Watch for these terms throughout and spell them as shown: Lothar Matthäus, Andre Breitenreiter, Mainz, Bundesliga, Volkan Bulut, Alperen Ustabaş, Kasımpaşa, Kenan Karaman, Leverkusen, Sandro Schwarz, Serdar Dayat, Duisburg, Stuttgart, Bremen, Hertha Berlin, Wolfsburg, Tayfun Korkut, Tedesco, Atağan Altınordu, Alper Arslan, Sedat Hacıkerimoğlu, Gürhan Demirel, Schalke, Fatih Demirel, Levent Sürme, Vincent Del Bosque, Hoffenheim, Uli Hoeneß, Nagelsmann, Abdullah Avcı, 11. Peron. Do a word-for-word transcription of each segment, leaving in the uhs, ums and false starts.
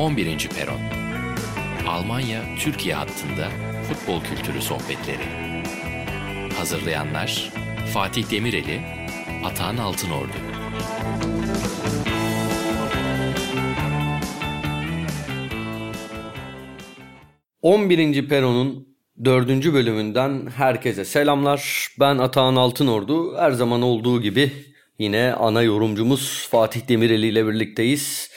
on birinci. Peron Almanya-Türkiye hattında futbol kültürü sohbetleri. Hazırlayanlar Fatih Demirel'i, Atağan Altınordu. on birinci. Peron'un dördüncü bölümünden herkese selamlar. Ben Atağan Altınordu. Her zaman olduğu gibi yine ana yorumcumuz Fatih Demirel ile birlikteyiz.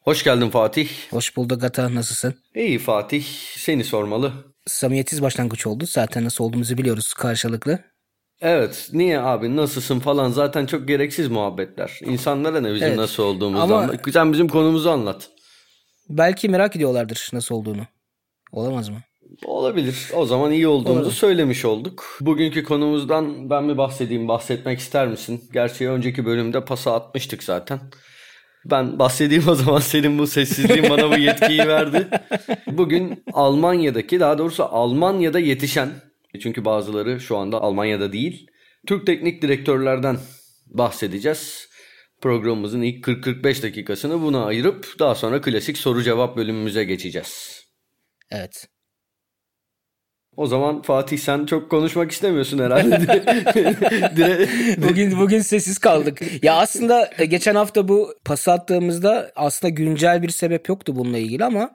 Hoş geldin Fatih. Hoş bulduk Atağan. Nasılsın? İyi Fatih. Seni sormalı. Samimiyetsiz başlangıç oldu. Zaten nasıl olduğumuzu biliyoruz karşılıklı. Evet. Niye abi nasılsın falan zaten çok gereksiz muhabbetler. İnsanlara ne bizim evet. nasıl olduğumuzdan. Ama sen bizim konumuzu anlat. Belki merak ediyorlardır nasıl olduğunu. Olamaz mı? Olabilir. O zaman iyi olduğumuzu Olabilir. söylemiş olduk. Bugünkü konumuzdan ben mi bahsedeyim, bahsetmek ister misin? Gerçi önceki bölümde pası atmıştık zaten. Ben bahsedeyim o zaman, senin bu sessizliğin bana bu yetkiyi verdi. Bugün Almanya'daki, daha doğrusu Almanya'da yetişen, çünkü bazıları şu anda Almanya'da değil, Türk teknik direktörlerden bahsedeceğiz. Programımızın ilk kırk kırk beş dakikasını buna ayırıp daha sonra klasik soru cevap bölümümüze geçeceğiz. Evet. O zaman Fatih sen çok konuşmak istemiyorsun herhalde. bugün bugün sessiz kaldık. Ya aslında geçen hafta bu pas attığımızda aslında güncel bir sebep yoktu bununla ilgili ama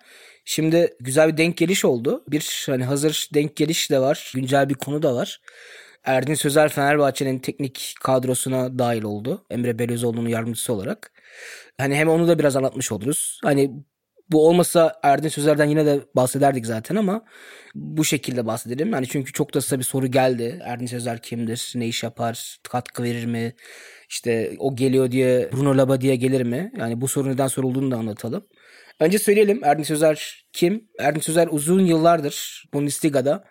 şimdi güzel bir denk geliş oldu. Bir hani hazır denk geliş de var. Güncel bir konu da var. Erdinç Sözer Fenerbahçe'nin teknik kadrosuna dahil oldu. Emre Belözoğlu'nun yardımcısı olarak. Hani hem onu da biraz anlatmış oluruz. Hani bu olmasa Erdinç Sözer'den yine de bahsederdik zaten ama bu şekilde bahsedelim. Yani çünkü çok da size bir soru geldi. Erdinç Sözer kimdir? Ne iş yapar? Katkı verir mi? İşte o geliyor diye Bruno Labbadia gelir mi? Yani bu soru neden sorulduğunu da anlatalım. Önce söyleyelim Erdinç Sözer kim? Erdinç Sözer uzun yıllardır Bundesliga'da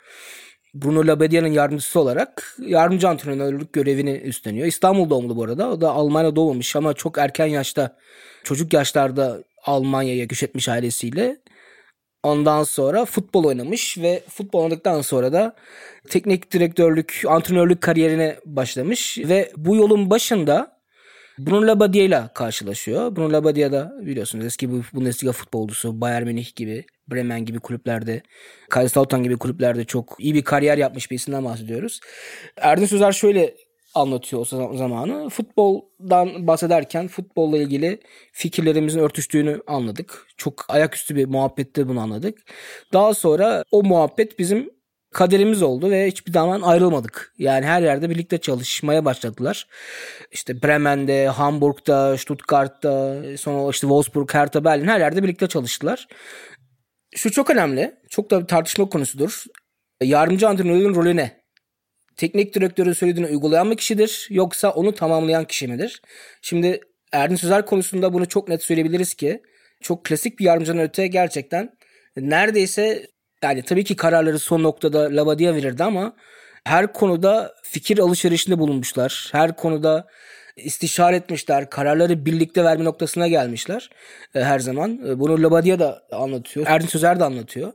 Bruno Labbadia'nın yardımcısı olarak yardımcı antrenörlük görevini üstleniyor. İstanbul doğumlu bu arada. O da Almanya'da doğmamış ama çok erken yaşta, çocuk yaşlarda Almanya'ya göç etmiş ailesiyle. Ondan sonra futbol oynamış ve futbol oynadıktan sonra da teknik direktörlük, antrenörlük kariyerine başlamış ve bu yolun başında Bruno Labbadia ile karşılaşıyor. Bruno Labbadia da biliyorsunuz eski bir Bundesliga futbolcusu, Bayern Münih gibi, Bremen gibi kulüplerde, Sandhausen gibi kulüplerde çok iyi bir kariyer yapmış bir isimden bahsediyoruz. Erdinç Sözer şöyle anlatıyor o zamanı. Futboldan bahsederken futbolla ilgili fikirlerimizin örtüştüğünü anladık. Çok ayaküstü bir muhabbette bunu anladık. Daha sonra o muhabbet bizim kaderimiz oldu ve hiçbir zaman ayrılmadık. Yani her yerde birlikte çalışmaya başladılar. İşte Bremen'de, Hamburg'da, Stuttgart'ta, sonra işte Wolfsburg, Hertha Berlin, her yerde birlikte çalıştılar. Şu çok önemli. Çok da bir tartışma konusudur. Yardımcı antrenörün rolü ne? Teknik direktörün söylediğini uygulayan mı kişidir yoksa onu tamamlayan kişi midir? Şimdi Erdinç Sözer konusunda bunu çok net söyleyebiliriz ki çok klasik bir yardımcının öteye gerçekten neredeyse yani tabii ki kararları son noktada Labbadia verirdi ama her konuda fikir alışverişinde bulunmuşlar. Her konuda istişare etmişler. Kararları birlikte verme noktasına gelmişler her zaman. Bunu Labbadia da anlatıyor. Erdinç Sözer de anlatıyor.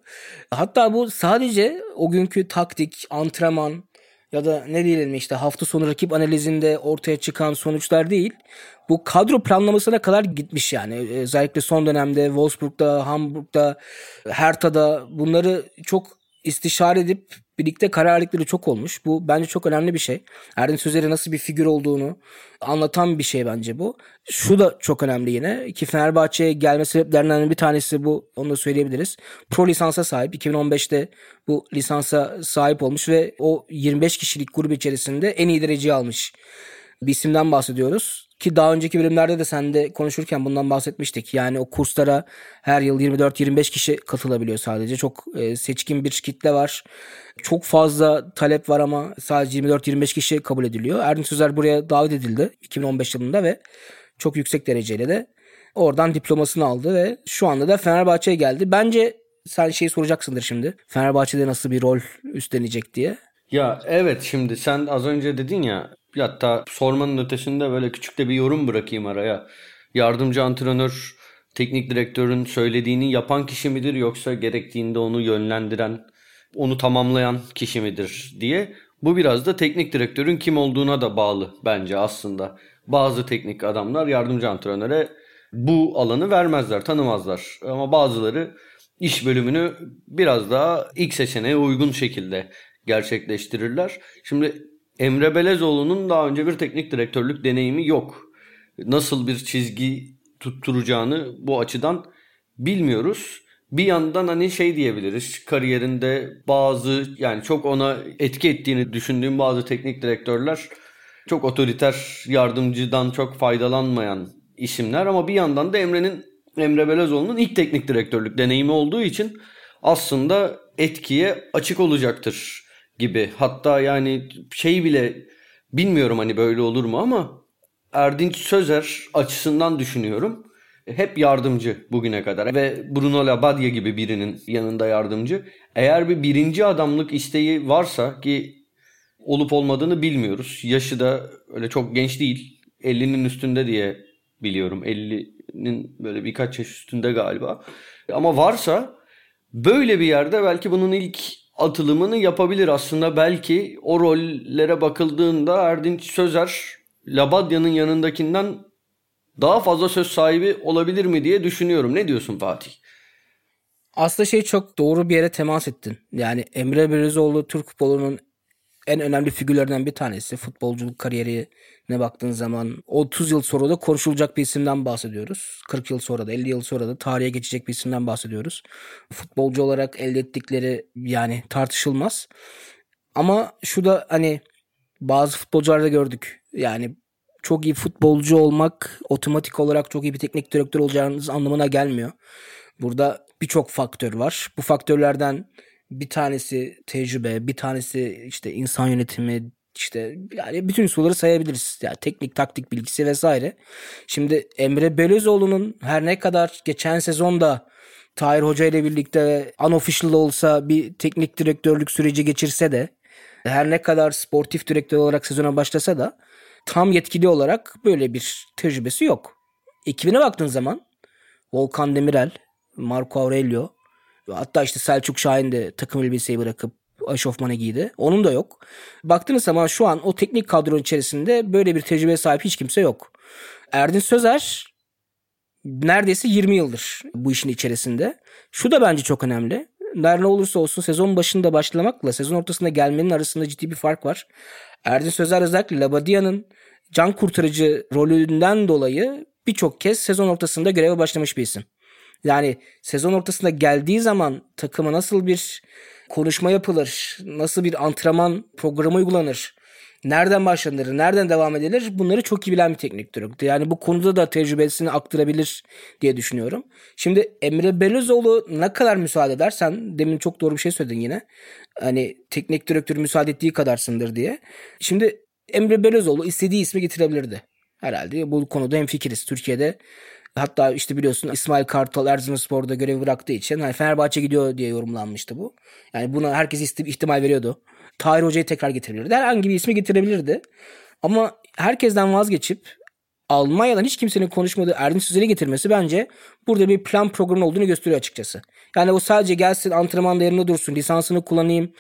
Hatta bu sadece o günkü taktik, antrenman ya da ne diyelim işte hafta sonu rakip analizinde ortaya çıkan sonuçlar değil. Bu kadro planlamasına kadar gitmiş yani. Özellikle son dönemde Wolfsburg'da, Hamburg'da, Hertha'da bunları çok istişare edip birlikte kararlılıkları çok olmuş. Bu bence çok önemli bir şey. Erdinç Sözer'e nasıl bir figür olduğunu anlatan bir şey bence bu. Şu da çok önemli yine ki Fenerbahçe'ye gelme sebeplerinden bir tanesi bu. Onu da söyleyebiliriz. Pro lisansa sahip. iki bin on beşte bu lisansa sahip olmuş ve o yirmi beş kişilik grup içerisinde en iyi dereceyi almış bir isimden bahsediyoruz. Ki daha önceki bölümlerde de seninle konuşurken bundan bahsetmiştik. Yani o kurslara her yıl yirmi dört yirmi beş kişi katılabiliyor sadece. Çok seçkin bir kitle var. Çok fazla talep var ama sadece yirmi dört yirmi beş kişi kabul ediliyor. Erdinç Sözer buraya davet edildi iki bin on beş yılında ve çok yüksek dereceyle de oradan diplomasını aldı ve şu anda da Fenerbahçe'ye geldi. Bence sen şeyi soracaksındır şimdi. Fenerbahçe'de nasıl bir rol üstlenecek diye. Ya evet şimdi sen az önce dedin ya. Hatta sormanın ötesinde böyle küçük de bir yorum bırakayım araya. Yardımcı antrenör, teknik direktörün söylediğini yapan kişi midir yoksa gerektiğinde onu yönlendiren, onu tamamlayan kişi midir diye. Bu biraz da teknik direktörün kim olduğuna da bağlı bence aslında. Bazı teknik adamlar yardımcı antrenöre bu alanı vermezler, tanımazlar. Ama bazıları iş bölümünü biraz daha ilk seçeneğe uygun şekilde gerçekleştirirler. Şimdi Emre Belözoğlu'nun daha önce bir teknik direktörlük deneyimi yok. Nasıl bir çizgi tutturacağını bu açıdan bilmiyoruz. Bir yandan hani şey diyebiliriz, kariyerinde bazı, yani çok ona etki ettiğini düşündüğüm bazı teknik direktörler çok otoriter, yardımcıdan çok faydalanmayan isimler. Ama bir yandan da Emre'nin Emre Belözoğlu'nun ilk teknik direktörlük deneyimi olduğu için aslında etkiye açık olacaktır gibi. Hatta yani şey bile bilmiyorum hani böyle olur mu ama Erdinç Sözer açısından düşünüyorum. Hep yardımcı bugüne kadar ve Bruno Labbadia gibi birinin yanında yardımcı. Eğer bir birinci adamlık isteği varsa, ki olup olmadığını bilmiyoruz. Yaşı da öyle çok genç değil. ellinin üstünde diye biliyorum. ellinin böyle birkaç yaş üstünde galiba. Ama varsa böyle bir yerde belki bunun ilk atılımını yapabilir aslında. Belki o rollere bakıldığında Erdinç Sözer Labadia'nın yanındakinden daha fazla söz sahibi olabilir mi diye düşünüyorum. Ne diyorsun Fatih? Aslında şey, çok doğru bir yere temas ettin. Yani Emre Belözoğlu Türk futbolunun en önemli figürlerden bir tanesi. Futbolculuk kariyerine baktığın zaman otuz yıl sonra da konuşulacak bir isimden bahsediyoruz. kırk yıl sonra da, elli yıl sonra da tarihe geçecek bir isimden bahsediyoruz. Futbolcu olarak elde ettikleri yani tartışılmaz. Ama şu da hani bazı futbolcularda gördük. Yani çok iyi futbolcu olmak otomatik olarak çok iyi bir teknik direktör olacağınız anlamına gelmiyor. Burada birçok faktör var. Bu faktörlerden bir tanesi tecrübe, bir tanesi işte insan yönetimi, işte yani bütün soruları sayabiliriz. Yani teknik, taktik bilgisi vesaire. Şimdi Emre Belözoğlu'nun her ne kadar geçen sezonda Tahir Hoca ile birlikte unofficial olsa bir teknik direktörlük süreci geçirse de, her ne kadar sportif direktör olarak sezona başlasa da tam yetkili olarak böyle bir tecrübesi yok. Ekibine baktığın zaman Volkan Demirel, Marco Aurelio, hatta işte Selçuk Şahin de takım elbiseyi bırakıp eşofmanı giydi. Onun da yok. Baktığınız zaman şu an o teknik kadronun içerisinde böyle bir tecrübeye sahip hiç kimse yok. Erdinç Sözer neredeyse yirmi yıldır bu işin içerisinde. Şu da bence çok önemli. Ne olursa olsun sezon başında başlamakla sezon ortasında gelmenin arasında ciddi bir fark var. Erdinç Sözer özellikle Labadia'nın can kurtarıcı rolünden dolayı birçok kez sezon ortasında göreve başlamış bir isim. Yani sezon ortasında geldiği zaman takıma nasıl bir konuşma yapılır, nasıl bir antrenman programı uygulanır, nereden başlanır, nereden devam edilir, bunları çok iyi bilen bir teknik direktör. Yani bu konuda da tecrübesini aktarabilir diye düşünüyorum. Şimdi Emre Belözoğlu ne kadar müsaade edersen, demin çok doğru bir şey söyledin yine. Hani teknik direktör müsaade ettiği kadarsındır diye. Şimdi Emre Belözoğlu istediği ismi getirebilirdi. Herhalde bu konuda hemfikiriz. Türkiye'de hatta işte biliyorsun İsmail Kartal Erzurumspor'da görevi bıraktığı için hani Fenerbahçe gidiyor diye yorumlanmıştı bu. Yani buna herkes ihtimal veriyordu. Tahir Hoca'yı tekrar getirebilirdi. Herhangi bir ismi getirebilirdi. Ama herkesten vazgeçip Almanya'dan hiç kimsenin konuşmadığı Erdinç Sözer'i getirmesi bence burada bir plan programı olduğunu gösteriyor açıkçası. Yani o sadece gelsin antrenmanda yerinde dursun, lisansını kullanayım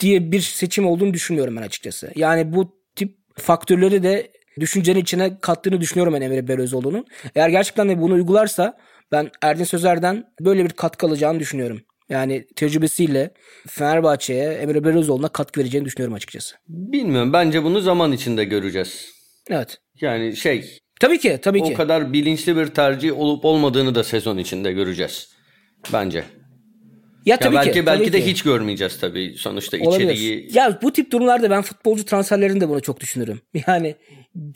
diye bir seçim olduğunu düşünüyorum ben açıkçası. Yani bu tip faktörleri de düşüncenin içine kattığını düşünüyorum ben Emre Belözoğlu'nun. Eğer gerçekten de bunu uygularsa ben Erdinç Sözer'den böyle bir katkı alacağını düşünüyorum. Yani tecrübesiyle Fenerbahçe'ye, Emre Belözoğlu'na katkı vereceğini düşünüyorum açıkçası. Bilmiyorum. Bence bunu zaman içinde göreceğiz. Evet. Yani şey. Tabii ki. Tabii ki. O kadar bilinçli bir tercih olup olmadığını da sezon içinde göreceğiz. Bence. Ya, ya tabii belki, ki. Belki tabii de ki. Hiç görmeyeceğiz tabii. Sonuçta içeriği. Ya bu tip durumlarda ben futbolcu transferlerinde bunu çok düşünürüm. Yani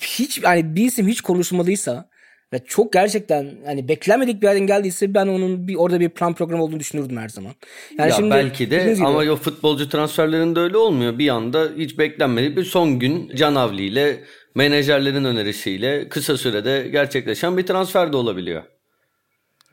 hiç hani bir isim hiç konuşmadıysa ve çok gerçekten hani beklenmedik bir yerden geldiyse ben onun bir orada bir plan programı olduğunu düşünürdüm her zaman. Yani ya şimdi belki de ama o futbolcu transferlerinde öyle olmuyor. Bir anda hiç beklenmedik bir son gün Canavli ile menajerlerin önerisiyle kısa sürede gerçekleşen bir transfer de olabiliyor.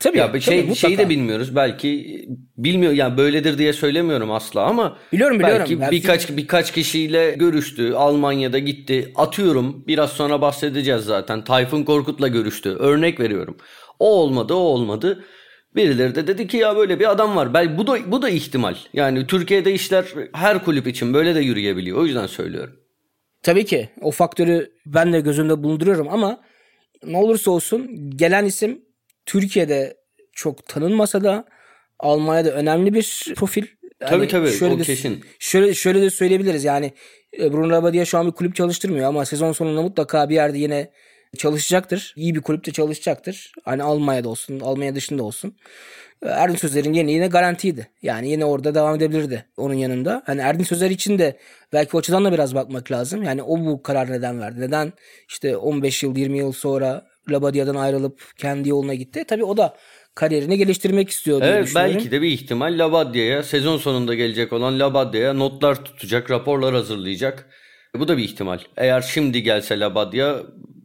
Tabii ya, tabii, şey, şeyi de bilmiyoruz belki, bilmiyor yani böyledir diye söylemiyorum asla ama biliyorum, biliyorum. belki Gerçekten. birkaç birkaç kişiyle görüştü, Almanya'da gitti, atıyorum biraz sonra bahsedeceğiz zaten, Tayfun Korkut'la görüştü, örnek veriyorum, o olmadı o olmadı birileri de dedi ki ya böyle bir adam var, belki bu da bu da ihtimal. Yani Türkiye'de işler her kulüp için böyle de yürüyebiliyor, o yüzden söylüyorum. Tabii ki o faktörü ben de gözümde bulunduruyorum ama ne olursa olsun gelen isim Türkiye'de çok tanınmasa da Almanya'da önemli bir profil. Yani tabii tabii şöyle o de, kesin. Şöyle, şöyle de söyleyebiliriz yani Bruno Labbadia şu an bir kulüp çalıştırmıyor ama sezon sonunda mutlaka bir yerde yine çalışacaktır. İyi bir kulüpte çalışacaktır. Hani Almanya'da olsun, Almanya dışında olsun. Erdinç Sözer'in yeni yine garantiydi. Yani yine orada devam edebilirdi onun yanında. Hani Erdinç Sözer için de belki o açıdan da biraz bakmak lazım. Yani o bu karar neden verdi? Neden işte on beş yıl yirmi yıl sonra Labadia'dan ayrılıp kendi yoluna gitti? Tabii o da kariyerini geliştirmek istiyordu. Evet, belki de bir ihtimal Labadia'ya sezon sonunda gelecek olan Labadia'ya notlar tutacak, raporlar hazırlayacak. Bu da bir ihtimal. Eğer şimdi gelse Labbadia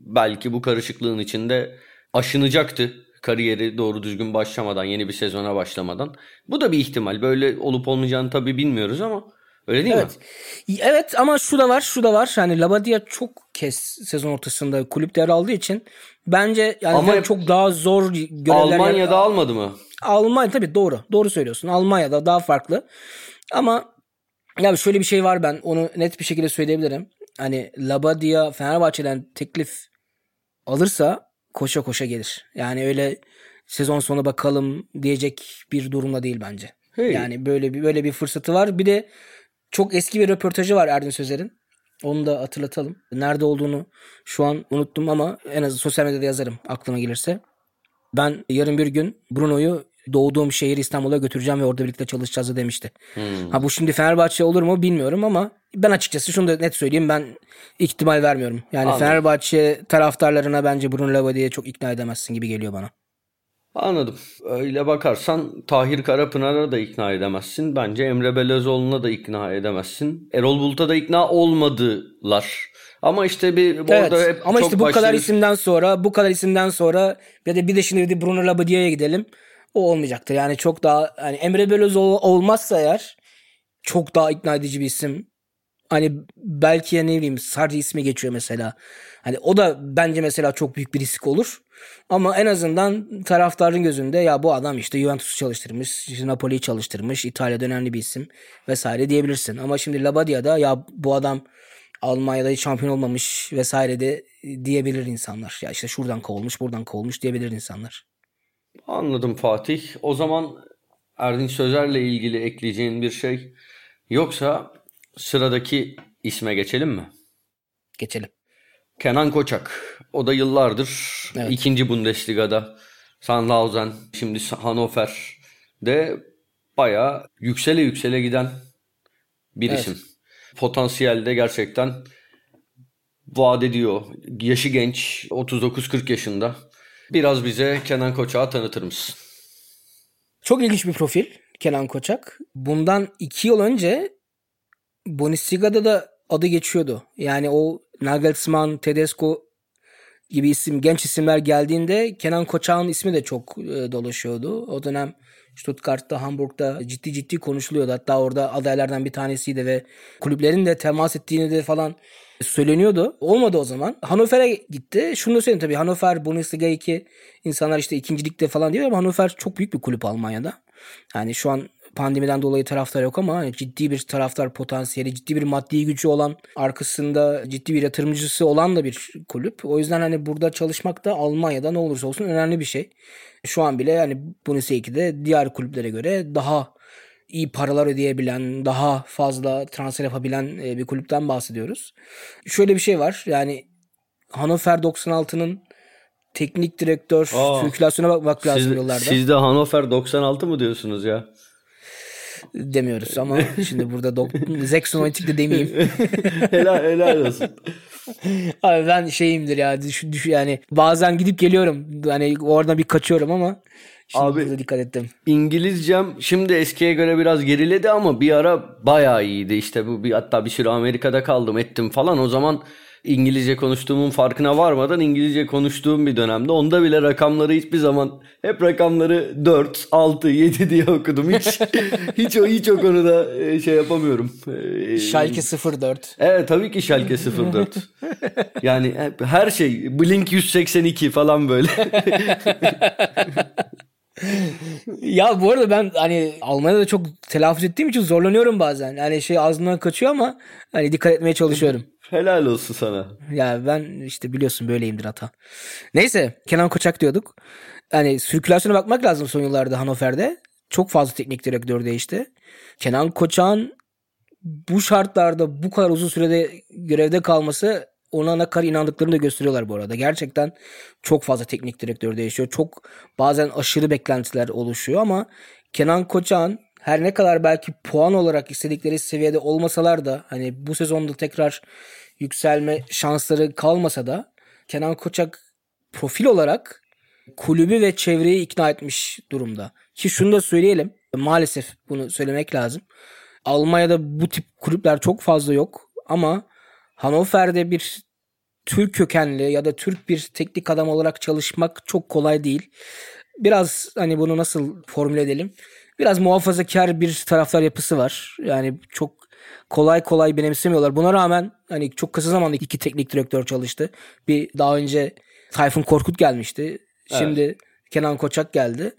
belki bu karışıklığın içinde aşınacaktı. Kariyeri doğru düzgün başlamadan, yeni bir sezona başlamadan. Bu da bir ihtimal. Böyle olup olmayacağını tabii bilmiyoruz ama öyle değil evet. mi? Evet ama şu da var, şu da var. Yani Labbadia çok kez sezon ortasında kulüpte yer aldığı için bence yani ama çok daha zor görevler. Almanya'da yer... almadı mı? Almanya tabii doğru. Doğru söylüyorsun. Almanya'da daha farklı. Ama ya şöyle bir şey var, ben onu net bir şekilde söyleyebilirim. Hani Labbadia Fenerbahçe'den teklif alırsa koşa koşa gelir. Yani öyle sezon sonu bakalım diyecek bir durumda değil bence. Hey. Yani böyle bir böyle bir fırsatı var. Bir de çok eski bir röportajı var Erdinç Sözer'in. Onu da hatırlatalım. Nerede olduğunu şu an unuttum ama en azından sosyal medyada yazarım aklıma gelirse. Ben yarın bir gün Bruno'yu doğduğum şehir İstanbul'a götüreceğim ve orada birlikte çalışacağız demişti. Hmm. Ha bu şimdi Fenerbahçe olur mu bilmiyorum ama ben açıkçası şunu da net söyleyeyim, ben ihtimal vermiyorum. Yani anladım. Fenerbahçe taraftarlarına bence Bruno Labbadia'yı çok ikna edemezsin gibi geliyor bana. Anladım. Öyle bakarsan Tahir Karapınar'a da ikna edemezsin. Bence Emre Belözoğlu'na da ikna edemezsin. Erol Bulut'a da ikna olmadılar. Ama işte bir evet, orada hep ama çok işte bu başarı... kadar isimden sonra, bu kadar isimden sonra ya da bir de şimdi Bruno Labbadia'ya gidelim. O olmayacaktır. Yani çok daha yani Emre Belözoğlu olmazsa eğer çok daha ikna edici bir isim. Hani belki ya ne bileyim Sarri ismi geçiyor mesela. Hani o da bence mesela çok büyük bir risk olur. Ama en azından taraftarın gözünde ya bu adam işte Juventus'u çalıştırmış, Napoli'yi çalıştırmış, İtalya'da önemli bir isim vesaire diyebilirsin. Ama şimdi Labbadia'da ya bu adam Almanya'da hiç şampiyon olmamış vesaire de diyebilir insanlar. Ya işte şuradan kovulmuş, buradan kovulmuş diyebilir insanlar. Anladım Fatih. O zaman Erdinç Sözer'le ilgili ekleyeceğin bir şey yoksa sıradaki isme geçelim mi? Geçelim. Kenan Koçak. O da yıllardır evet. ikinci Bundesliga'da Sandhausen, şimdi Hannover'de bayağı yüksele yüksele giden bir evet. isim. Potansiyelde gerçekten vaat ediyor. Yaşı genç, otuz dokuz kırk yaşında. Biraz bize Kenan Koçak'ı tanıtır mısın? Çok ilginç bir profil Kenan Koçak. Bundan iki yıl önce Bundesliga'da da adı geçiyordu. Yani o Nagelsmann, Tedesco gibi isim, genç isimler geldiğinde Kenan Koçak'ın ismi de çok dolaşıyordu. O dönem Stuttgart'ta, Hamburg'da ciddi ciddi konuşuluyordu. Hatta orada adaylardan bir tanesiydi ve kulüplerin de temas ettiğini de falan söyleniyordu. Olmadı o zaman. Hannover'e gitti. Şunu da söyleyeyim tabii. Hannover, Bundesliga iki insanlar işte ikincilikte falan diyor ama Hannover çok büyük bir kulüp Almanya'da. Yani şu an pandemiden dolayı taraftar yok ama ciddi bir taraftar potansiyeli, ciddi bir maddi gücü olan, arkasında ciddi bir yatırımcısı olan da bir kulüp. O yüzden hani burada çalışmak da Almanya'da ne olursa olsun önemli bir şey. Şu an bile yani Bundesliga ikide diğer kulüplere göre daha iyi paralar ödeyebilen, daha fazla transfer yapabilen bir kulüpten bahsediyoruz. Şöyle bir şey var. Yani Hannover doksan altının teknik direktör sirkülasyona bakmak lazım siz, yıllarda. Siz de Hannover doksan altı mı diyorsunuz ya? Demiyoruz ama şimdi burada do- Zeksonotik de demeyeyim. helal, helal olsun. Abi ben şeyimdir ya düş, düş, yani bazen gidip geliyorum. Hani oradan bir kaçıyorum ama şimdi abi, dikkat ettim. İngilizcem şimdi eskiye göre biraz geriledi ama bir ara bayağı iyiydi. İşte bu bir, hatta bir süre Amerika'da kaldım ettim falan. O zaman İngilizce konuştuğumun farkına varmadan İngilizce konuştuğum bir dönemde. Onda bile rakamları hiçbir zaman, hep rakamları dört, altı, yedi diye okudum. Hiç hiç, o, hiç o konuda şey yapamıyorum. Schalke sıfır dört. Evet tabii ki Schalke sıfır dört. Yani her şey Blink yüz seksen iki falan böyle. Ya bu arada ben hani Almanya'da çok telaffuz ettiğim için zorlanıyorum bazen. Hani şey ağzımdan kaçıyor ama hani dikkat etmeye çalışıyorum. Helal olsun sana. Ya ben işte biliyorsun böyleyimdir Atağan. Neyse, Kenan Koçak diyorduk. Hani sirkülasyona bakmak lazım son yıllarda Hannover'de. Çok fazla teknik direktör değişti. Kenan Koçak'ın bu şartlarda bu kadar uzun sürede görevde kalması ona ne kadar inandıklarını da gösteriyorlar bu arada. Gerçekten çok fazla teknik direktör değişiyor. Çok bazen aşırı beklentiler oluşuyor ama Kenan Koçak'ın her ne kadar belki puan olarak istedikleri seviyede olmasalar da hani bu sezonda tekrar yükselme şansları kalmasa da Kenan Koçak profil olarak kulübü ve çevreyi ikna etmiş durumda. Ki şunu da söyleyelim. Maalesef bunu söylemek lazım. Almanya'da bu tip kulüpler çok fazla yok ama Hannover'de bir Türk kökenli ya da Türk bir teknik adam olarak çalışmak çok kolay değil. Biraz hani bunu nasıl formüle edelim? Biraz muhafazakar bir taraftar yapısı var. Yani çok kolay kolay benimsemiyorlar. Buna rağmen hani çok kısa zamanda iki teknik direktör çalıştı. Bir daha önce Tayfun Korkut gelmişti. Şimdi evet. Kenan Koçak geldi.